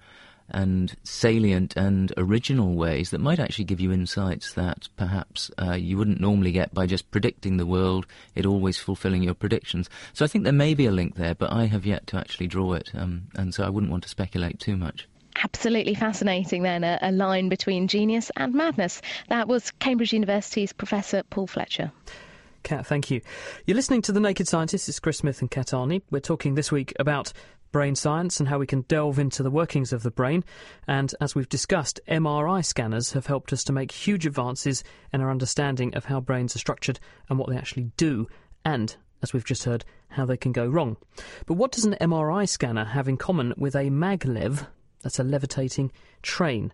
and salient and original ways that might actually give you insights that perhaps uh, you wouldn't normally get by just predicting the world, it always fulfilling your predictions. So I think there may be a link there, but I have yet to actually draw it, um, and so I wouldn't want to speculate too much. Absolutely fascinating then, a, a line between genius and madness. That was Cambridge University's Professor Paul Fletcher. Kat, thank you. You're listening to The Naked Scientists. It's Chris Smith and Kat Arney. We're talking this week about brain science and how we can delve into the workings of the brain. And as we've discussed, M R I scanners have helped us to make huge advances in our understanding of how brains are structured and what they actually do, and, as we've just heard, how they can go wrong. But what does an M R I scanner have in common with a maglev? That's a levitating train.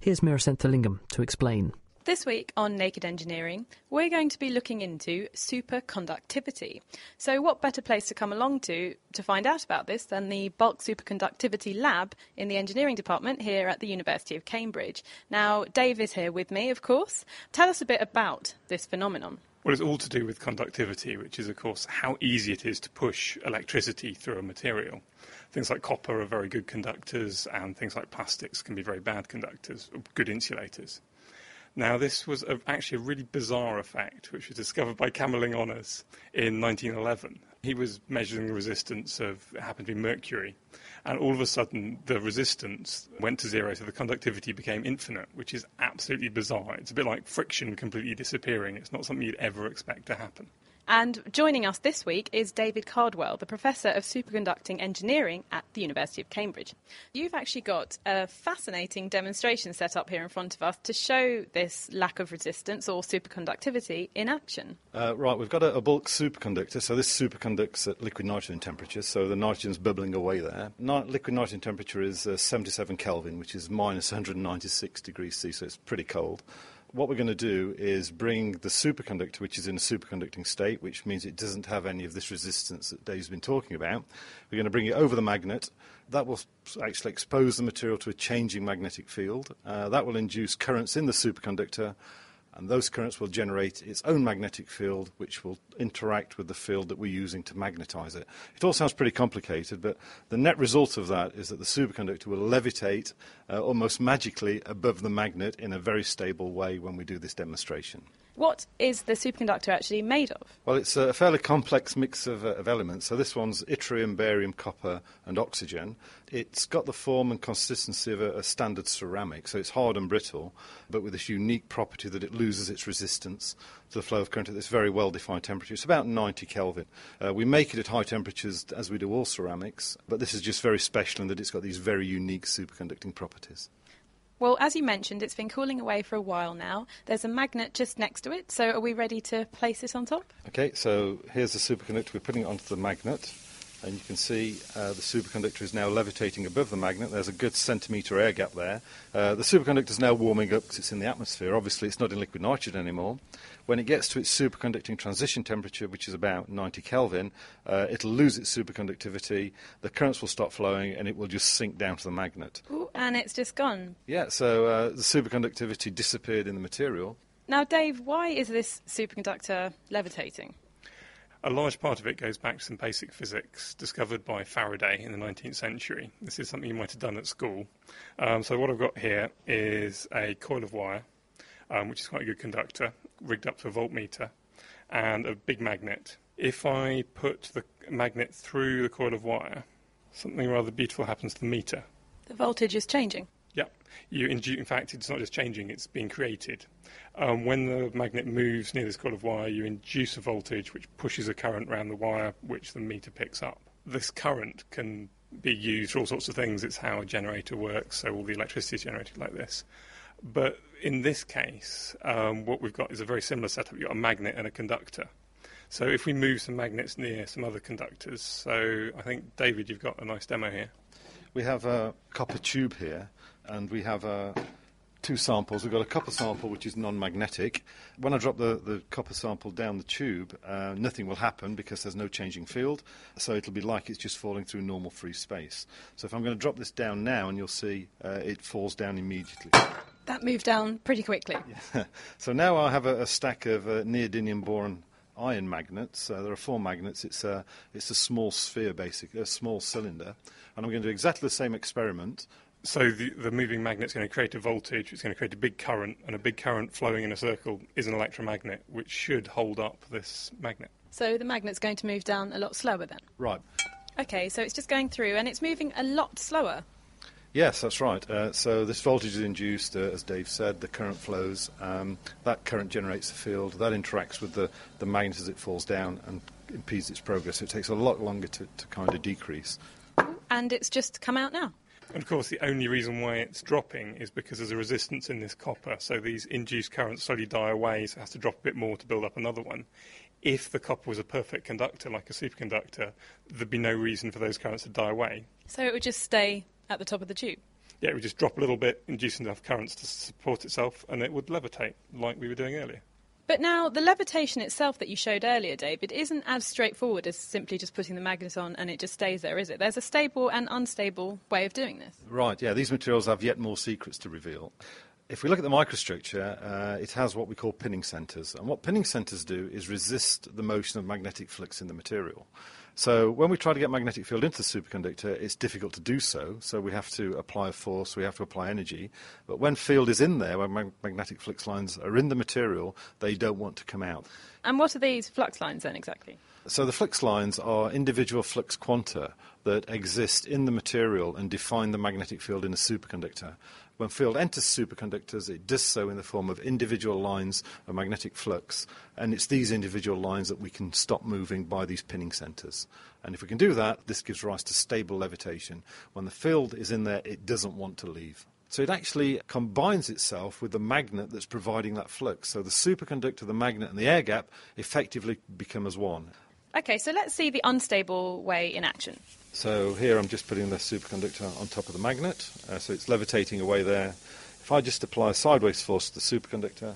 Here's Meera Senthilingam to explain. This week on Naked Engineering, we're going to be looking into superconductivity. So what better place to come along to to find out about this than the Bulk Superconductivity Lab in the Engineering Department here at the University of Cambridge. Now, Dave is here with me, of course. Tell us a bit about this phenomenon. Well, it's all to do with conductivity, which is, of course, how easy it is to push electricity through a material. Things like copper are very good conductors, and things like plastics can be very bad conductors, or good insulators. Now, this was a, actually a really bizarre effect, which was discovered by Camelinionis in nineteen eleven. He was measuring the resistance of, it happened to be mercury, and all of a sudden the resistance went to zero, so the conductivity became infinite, which is absolutely bizarre. It's a bit like friction completely disappearing. It's not something you'd ever expect to happen. And joining us this week is David Cardwell, the Professor of Superconducting Engineering at the University of Cambridge. You've actually got a fascinating demonstration set up here in front of us to show this lack of resistance or superconductivity in action. Uh, right, we've got a, a bulk superconductor, so this superconducts at liquid nitrogen temperature, so the nitrogen's bubbling away there. Ni- liquid nitrogen temperature is uh, seventy-seven Kelvin, which is minus one hundred ninety-six degrees C, so it's pretty cold. What we're going to do is bring the superconductor, which is in a superconducting state, which means it doesn't have any of this resistance that Dave's been talking about. We're going to bring it over the magnet. That will actually expose the material to a changing magnetic field. Uh, that will induce currents in the superconductor, and those currents will generate its own magnetic field, which will interact with the field that we're using to magnetize it. It all sounds pretty complicated, but the net result of that is that the superconductor will levitate uh, almost magically above the magnet in a very stable way when we do this demonstration. What is the superconductor actually made of? Well, it's a fairly complex mix of, uh, of elements. So this one's yttrium, barium, copper and oxygen. It's got the form and consistency of a, a standard ceramic, so it's hard and brittle, but with this unique property that it loses its resistance to the flow of current at this very well-defined temperature. It's about ninety Kelvin. Uh, we make it at high temperatures, as we do all ceramics, but this is just very special in that it's got these very unique superconducting properties. Well, as you mentioned, it's been cooling away for a while now. There's a magnet just next to it, so are we ready to place it on top? OK, so here's the superconductor. We're putting it onto the magnet. And you can see uh, the superconductor is now levitating above the magnet. There's a good centimetre air gap there. Uh, the superconductor is now warming up because it's in the atmosphere. Obviously, it's not in liquid nitrogen anymore. When it gets to its superconducting transition temperature, which is about ninety Kelvin, uh, it'll lose its superconductivity, the currents will stop flowing, and it will just sink down to the magnet. Ooh, and it's just gone. Yeah, so uh, the superconductivity disappeared in the material. Now, Dave, why is this superconductor levitating? A large part of it goes back to some basic physics discovered by Faraday in the nineteenth century. This is something you might have done at school. Um, so what I've got here is a coil of wire, um, which is quite a good conductor, rigged up to a voltmeter, and a big magnet. If I put the magnet through the coil of wire, something rather beautiful happens to the meter. The voltage is changing. Yeah. You, in, in fact, it's not just changing, it's being created. Um, when the magnet moves near this coil of wire, you induce a voltage which pushes a current around the wire, which the meter picks up. This current can be used for all sorts of things. It's how a generator works, so all the electricity is generated like this. But in this case, um, what we've got is a very similar setup. You've got a magnet and a conductor. So if we move some magnets near some other conductors, so I think, David, you've got a nice demo here. We have a copper tube here, and we have uh, two samples. We've got a copper sample which is non-magnetic. When I drop the, the copper sample down the tube, uh, nothing will happen because there's no changing field, so it'll be like it's just falling through normal free space. So if I'm going to drop this down now, and you'll see uh, it falls down immediately. That moved down pretty quickly. Yeah. So now I have a, a stack of uh, neodymium-boron iron magnets. Uh, there are four magnets. It's a, it's a small sphere, basically, a small cylinder. And I'm going to do exactly the same experiment. So the, the moving magnet's going to create a voltage, it's going to create a big current, and a big current flowing in a circle is an electromagnet, which should hold up this magnet. So the magnet's going to move down a lot slower then? Right. OK, so it's just going through, and it's moving a lot slower. Yes, that's right. Uh, so this voltage is induced, uh, as Dave said, the current flows. Um, that current generates a field. That interacts with the, the magnet as it falls down and impedes its progress. So it takes a lot longer to, to kind of decrease. And it's just come out now? And, of course, the only reason why it's dropping is because there's a resistance in this copper, so these induced currents slowly die away, so it has to drop a bit more to build up another one. If the copper was a perfect conductor, like a superconductor, there'd be no reason for those currents to die away. So it would just stay at the top of the tube? Yeah, it would just drop a little bit, induce enough currents to support itself, and it would levitate, like we were doing earlier. But now, the levitation itself that you showed earlier, David, isn't as straightforward as simply just putting the magnet on and it just stays there, is it? There's a stable and unstable way of doing this. Right, yeah, these materials have yet more secrets to reveal. If we look at the microstructure, uh, it has what we call pinning centres. And what pinning centres do is resist the motion of magnetic flux in the material. So when we try to get magnetic field into the superconductor, it's difficult to do so, so we have to apply a force, we have to apply energy. But when field is in there, when mag- magnetic flux lines are in the material, they don't want to come out. And what are these flux lines then exactly? So the flux lines are individual flux quanta that exist in the material and define the magnetic field in a superconductor. When field enters superconductors, it does so in the form of individual lines of magnetic flux, and it's these individual lines that we can stop moving by these pinning centres. And if we can do that, this gives rise to stable levitation. When the field is in there, it doesn't want to leave. So it actually combines itself with the magnet that's providing that flux. So the superconductor, the magnet, and the air gap effectively become as one. OK, so let's see the unstable way in action. So here I'm just putting the superconductor on top of the magnet, uh, so it's levitating away there. If I just apply a sideways force to the superconductor,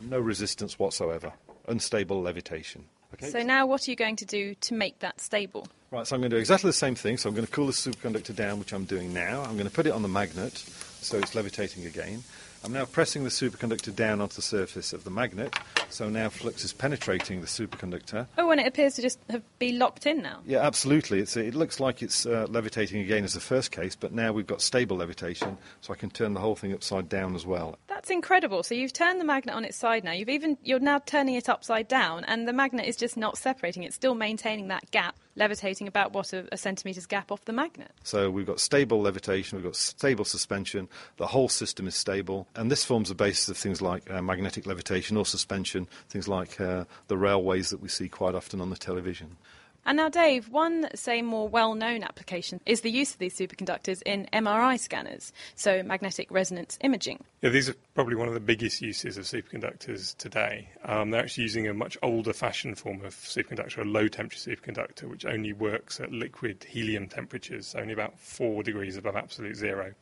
no resistance whatsoever, unstable levitation. Okay. So now what are you going to do to make that stable? Right, so I'm going to do exactly the same thing. So I'm going to cool the superconductor down, which I'm doing now. I'm going to put it on the magnet, so it's levitating again. I'm now pressing the superconductor down onto the surface of the magnet, so now flux is penetrating the superconductor. Oh, and it appears to just have be locked in now. Yeah, absolutely. It's, it looks like it's uh, levitating again as the first case, but now we've got stable levitation, so I can turn the whole thing upside down as well. That's incredible. So you've turned the magnet on its side now. You've even, you're now turning it upside down, and the magnet is just not separating. It's still maintaining that gap, levitating about, what, a, a centimetre's gap off the magnet. So we've got stable levitation, we've got stable suspension, the whole system is stable. And this forms the basis of things like uh, magnetic levitation or suspension, things like uh, the railways that we see quite often on the television. And now, Dave, one, say, more well-known application is the use of these superconductors in M R I scanners, so magnetic resonance imaging. Yeah, these are probably one of the biggest uses of superconductors today. Um, they're actually using a much older fashioned form of superconductor, a low-temperature superconductor, which only works at liquid helium temperatures, only about four degrees above absolute zero,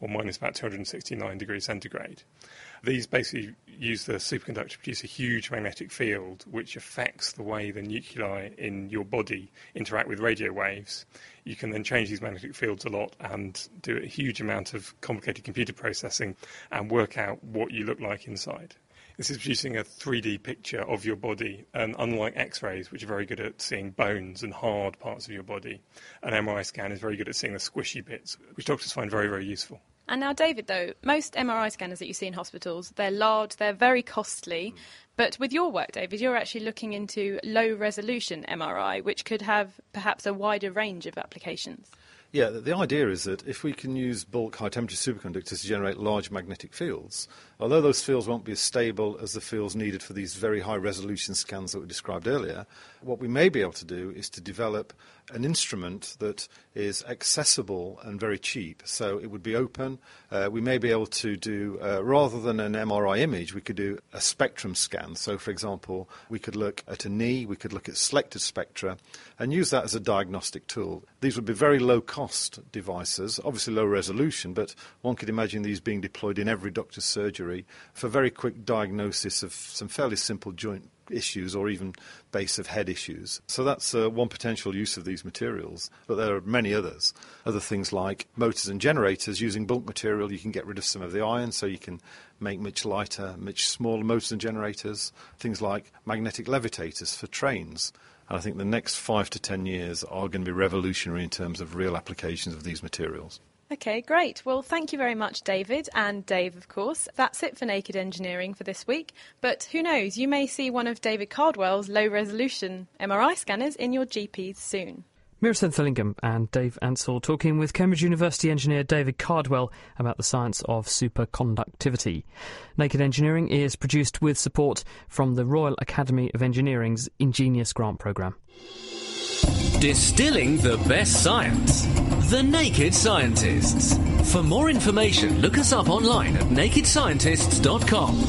or minus about two hundred sixty-nine degrees centigrade. These basically use the superconductor to produce a huge magnetic field, which affects the way the nuclei in your body interact with radio waves. You can then change these magnetic fields a lot and do a huge amount of complicated computer processing and work out what you look like inside. This is producing a three D picture of your body, and unlike X-rays, which are very good at seeing bones and hard parts of your body, an M R I scan is very good at seeing the squishy bits, which doctors find very, very useful. And now, David, though, most M R I scanners that you see in hospitals, they're large, they're very costly. But with your work, David, you're actually looking into low-resolution M R I, which could have perhaps a wider range of applications. Yeah, the idea is that if we can use bulk high-temperature superconductors to generate large magnetic fields, although those fields won't be as stable as the fields needed for these very high-resolution scans that we described earlier, what we may be able to do is to develop an instrument that is accessible and very cheap. So it would be open. Uh, we may be able to do, uh, rather than an M R I image, we could do a spectrum scan. So, for example, we could look at a knee, we could look at selected spectra, and use that as a diagnostic tool. These would be very low-cost cost devices, obviously low resolution, but one could imagine these being deployed in every doctor's surgery for very quick diagnosis of some fairly simple joint issues or even base of head issues. So that's uh, one potential use of these materials, but there are many others. Other things like motors and generators. Using bulk material, you can get rid of some of the iron, so you can make much lighter, much smaller motors and generators. Things like magnetic levitators for trains. And I think the next five to ten years are going to be revolutionary in terms of real applications of these materials. OK, great. Well, thank you very much, David, and Dave, of course. That's it for Naked Engineering for this week. But who knows, you may see one of David Cardwell's low-resolution M R I scanners in your G Ps soon. Meera Senthilingam and Dave Ansell talking with Cambridge University engineer David Cardwell about the science of superconductivity. Naked Engineering is produced with support from the Royal Academy of Engineering's Ingenious Grant programme. Distilling the best science. The Naked Scientists. For more information, look us up online at naked scientists dot com.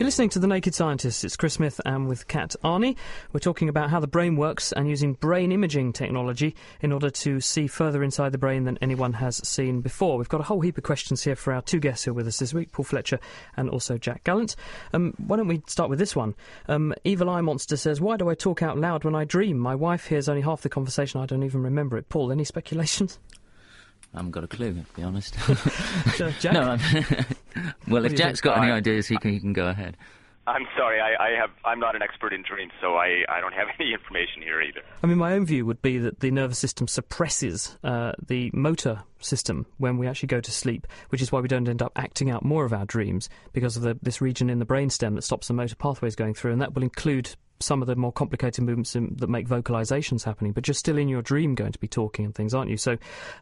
You're listening to The Naked Scientists. It's Chris Smith, and with Kat Arney, we're talking about how the brain works and using brain imaging technology in order to see further inside the brain than anyone has seen before. We've got a whole heap of questions here for our two guests who are with us this week, Paul Fletcher and also Jack Gallant. Um, why don't we start with this one? Um, Evil Eye Monster says, why do I talk out loud when I dream? My wife hears only half the conversation. I don't even remember it. Paul, any speculations? I haven't got a clue, to be honest. Jack? No, I'm well, if Jack's got any ideas, he can, he can go ahead. I'm sorry, I, I have, I'm not an expert in dreams, so I, I don't have any information here either. I mean, my own view would be that the nervous system suppresses uh, the motor system when we actually go to sleep, which is why we don't end up acting out more of our dreams, because of the, this region in the brainstem that stops the motor pathways going through, and that will include some of the more complicated movements in, that make vocalisations happening, but you're still in your dream going to be talking and things, aren't you? So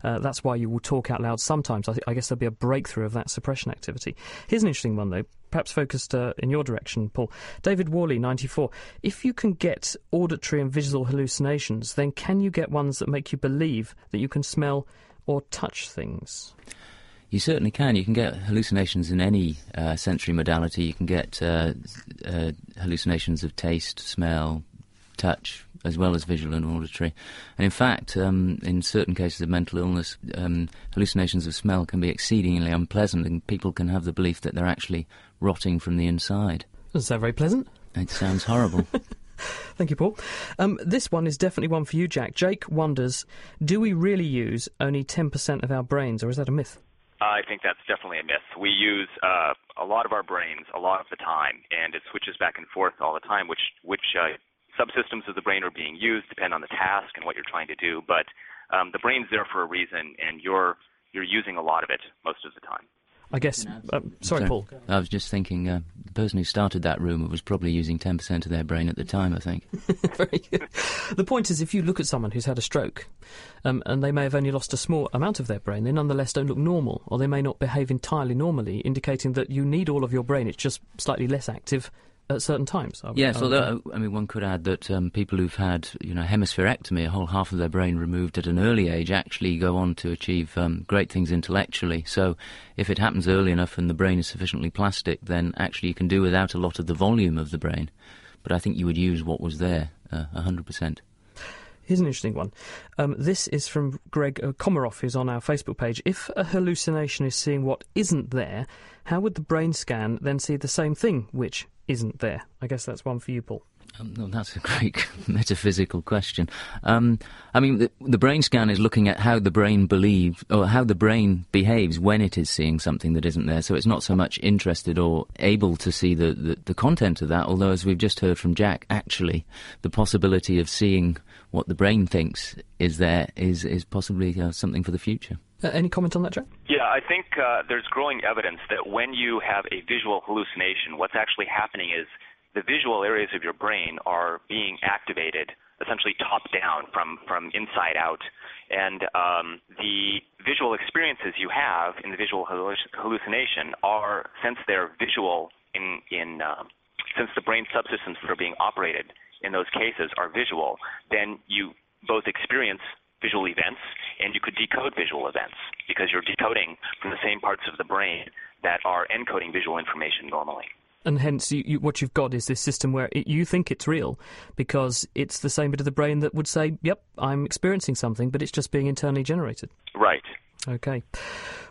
uh, that's why you will talk out loud sometimes. I, th- I guess there'll be a breakthrough of that suppression activity. Here's an interesting one, though, perhaps focused uh, in your direction, Paul. David Worley, ninety-four. If you can get auditory and visual hallucinations, then can you get ones that make you believe that you can smell or touch things? You certainly can. You can get hallucinations in any uh, sensory modality. You can get uh, uh, hallucinations of taste, smell, touch, as well as visual and auditory. And in fact, um, in certain cases of mental illness, um, hallucinations of smell can be exceedingly unpleasant, and people can have the belief that they're actually rotting from the inside. Doesn't sound very pleasant. It sounds horrible. Thank you, Paul. Um, this one is definitely one for you, Jack. Jake wonders, do we really use only ten percent of our brains, or is that a myth? I think that's definitely a myth. We use uh, a lot of our brains a lot of the time, and it switches back and forth all the time, which, which uh, subsystems of the brain are being used depend on the task and what you're trying to do. But um, the brain's there for a reason, and you're, you're using a lot of it most of the time. I guess... Uh, sorry, sorry, Paul. I was just thinking uh, the person who started that rumour was probably using ten percent of their brain at the time, I think. Very good. The point is, if you look at someone who's had a stroke um, and they may have only lost a small amount of their brain, they nonetheless don't look normal, or they may not behave entirely normally, indicating that you need all of your brain. It's just slightly less active at certain times. I yes, would, I although think. I mean, one could add that um, people who've had, you know, hemispherectomy, a whole half of their brain removed at an early age, actually go on to achieve um, great things intellectually. So if it happens early enough and the brain is sufficiently plastic, then actually you can do without a lot of the volume of the brain. But I think you would use what was there, uh, one hundred percent. Here's an interesting one. Um, this is from Greg Komaroff, who's on our Facebook page. If a hallucination is seeing what isn't there, how would the brain scan then see the same thing which isn't there? I guess that's one for you, Paul. Um, no, that's a great metaphysical question. Um, I mean, the, the brain scan is looking at how the brain believes, or how the brain behaves when it is seeing something that isn't there. So it's not so much interested or able to see the, the, the content of that, although, as we've just heard from Jack, actually the possibility of seeing what the brain thinks is there is, is possibly uh, something for the future. Uh, any comment on that, Jack? Yeah, I think uh, there's growing evidence that when you have a visual hallucination, what's actually happening is the visual areas of your brain are being activated essentially top down, from, from inside out. And um, the visual experiences you have in the visual hallucination are, since they're visual, in, in uh, since the brain subsystems that are being operated in those cases are visual, then you both experience visual events and you could decode visual events because you're decoding from the same parts of the brain that are encoding visual information normally. And hence you, you, what you've got is this system where it, you think it's real because it's the same bit of the brain that would say, yep, I'm experiencing something, but it's just being internally generated. Right. Okay.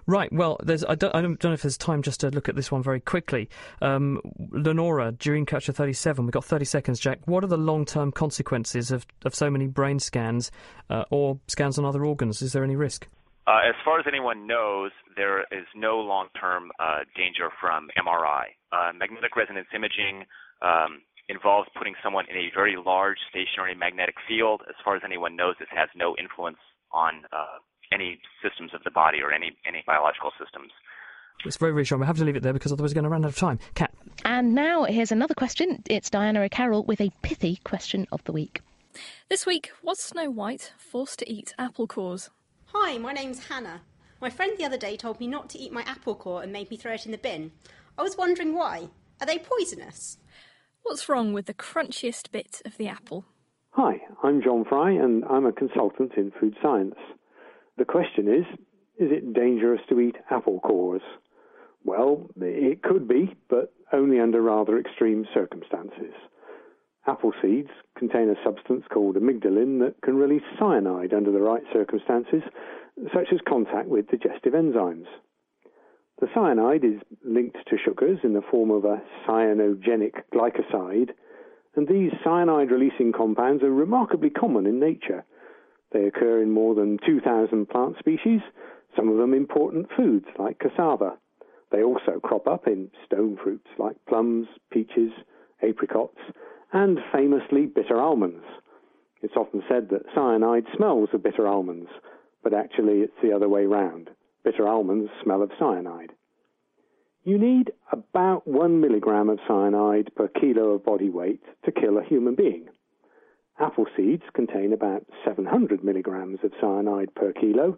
Right, well, there's, I, don't, I don't know if there's time just to look at this one very quickly. Um, Lenora, Dreamcatcher thirty-seven, we've got thirty seconds, Jack. What are the long-term consequences of, of so many brain scans uh, or scans on other organs? Is there any risk? Uh, as far as anyone knows, there is no long-term uh, danger from M R I. Uh, magnetic resonance imaging um, involves putting someone in a very large stationary magnetic field. As far as anyone knows, this has no influence on uh any systems of the body or any, any biological systems. It's very reassuring. We have to leave it there because otherwise we're going to run out of time. Kat. And now here's another question. It's Diana O'Carroll with a pithy question of the week. This week, was Snow White forced to eat apple cores? Hi, my name's Hannah. My friend the other day told me not to eat my apple core and made me throw it in the bin. I was wondering why. Are they poisonous? What's wrong with the crunchiest bit of the apple? Hi, I'm John Fry and I'm a consultant in food science. The question is, is it dangerous to eat apple cores? Well, it could be, but only under rather extreme circumstances. Apple seeds contain a substance called amygdalin that can release cyanide under the right circumstances, such as contact with digestive enzymes. The cyanide is linked to sugars in the form of a cyanogenic glycoside, and these cyanide-releasing compounds are remarkably common in nature. They occur in more than two thousand plant species, some of them important foods like cassava. They also crop up in stone fruits like plums, peaches, apricots, and famously bitter almonds. It's often said that cyanide smells of bitter almonds, but actually it's the other way round. Bitter almonds smell of cyanide. You need about one milligram of cyanide per kilo of body weight to kill a human being. Apple seeds contain about seven hundred milligrams of cyanide per kilo,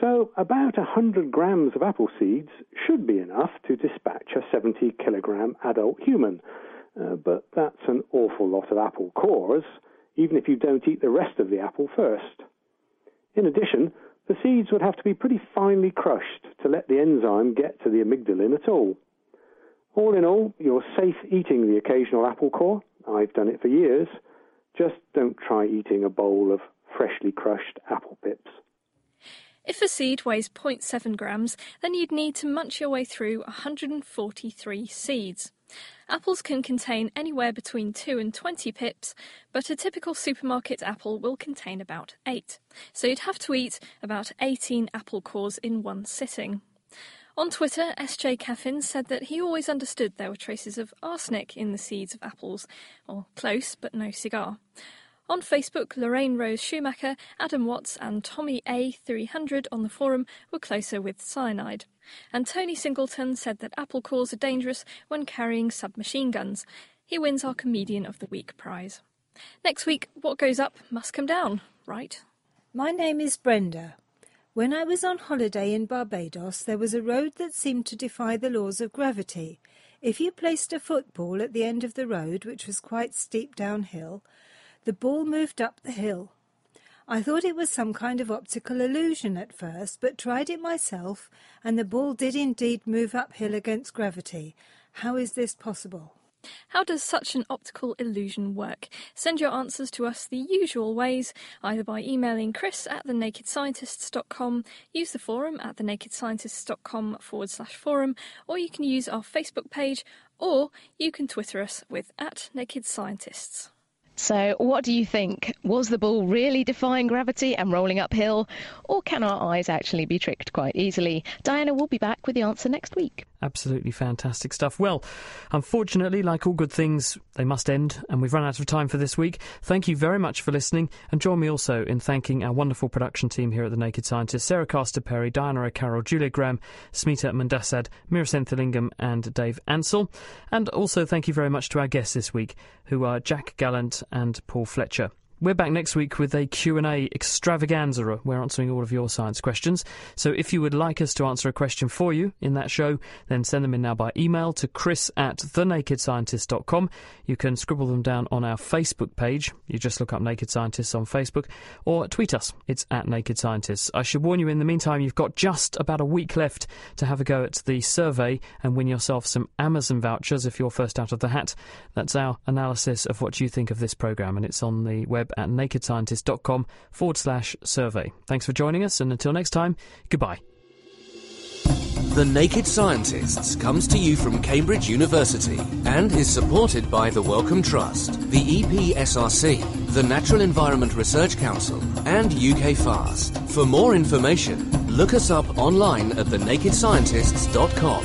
so about one hundred grams of apple seeds should be enough to dispatch a seventy kilogram adult human. Uh, but that's an awful lot of apple cores, even if you don't eat the rest of the apple first. In addition, the seeds would have to be pretty finely crushed to let the enzyme get to the amygdalin at all. All in all, you're safe eating the occasional apple core. I've done it for years. Just don't try eating a bowl of freshly crushed apple pips. If a seed weighs zero point seven grams, then you'd need to munch your way through one hundred forty-three seeds. Apples can contain anywhere between two and twenty pips, but a typical supermarket apple will contain about eight. So you'd have to eat about eighteen apple cores in one sitting. On Twitter, S J Caffin said that he always understood there were traces of arsenic in the seeds of apples, or close but no cigar. On Facebook, Lorraine Rose Schumacher, Adam Watts and Tommy A three hundred on the forum were closer with cyanide. And Tony Singleton said that apple cores are dangerous when carrying submachine guns. He wins our Comedian of the Week prize. Next week, what goes up must come down, right? My name is Brenda. When I was on holiday in Barbados, there was a road that seemed to defy the laws of gravity. If you placed a football at the end of the road, which was quite steep downhill, the ball moved up the hill. I thought it was some kind of optical illusion at first, but tried it myself, and the ball did indeed move uphill against gravity. How is this possible? How does such an optical illusion work? Send your answers to us the usual ways, either by emailing chris at thenakedscientists dot com, use the forum at thenakedscientists.com forward slash forum, or you can use our Facebook page, or you can Twitter us with at Naked Scientists. So what do you think? Was the ball really defying gravity and rolling uphill? Or can our eyes actually be tricked quite easily? Diana will be back with the answer next week. Absolutely fantastic stuff. Well, unfortunately, like all good things, they must end, and we've run out of time for this week. Thank you very much for listening, and join me also in thanking our wonderful production team here at The Naked Scientists: Sarah Castor-Perry, Diana O'Carroll, Julia Graham, Smita Mundasad, Meera Senthilingam and Dave Ansell. And also thank you very much to our guests this week, who are Jack Gallant and Paul Fletcher. We're back next week with a Q and A extravaganza. We're answering all of your science questions. So if you would like us to answer a question for you in that show, then send them in now by email to chris at thenakedscientist dot com. You can scribble them down on our Facebook page. You just look up Naked Scientists on Facebook, or tweet us. It's at Naked Scientists. I should warn you, in the meantime, you've got just about a week left to have a go at the survey and win yourself some Amazon vouchers if you're first out of the hat. That's our analysis of what you think of this programme, and it's on the web at nakedscientist.com forward slash survey. Thanks for joining us, and until next time, goodbye. The Naked Scientists comes to you from Cambridge University and is supported by the Wellcome Trust, the E P S R C, the Natural Environment Research Council, and U K FAST. For more information, look us up online at the naked scientists dot com.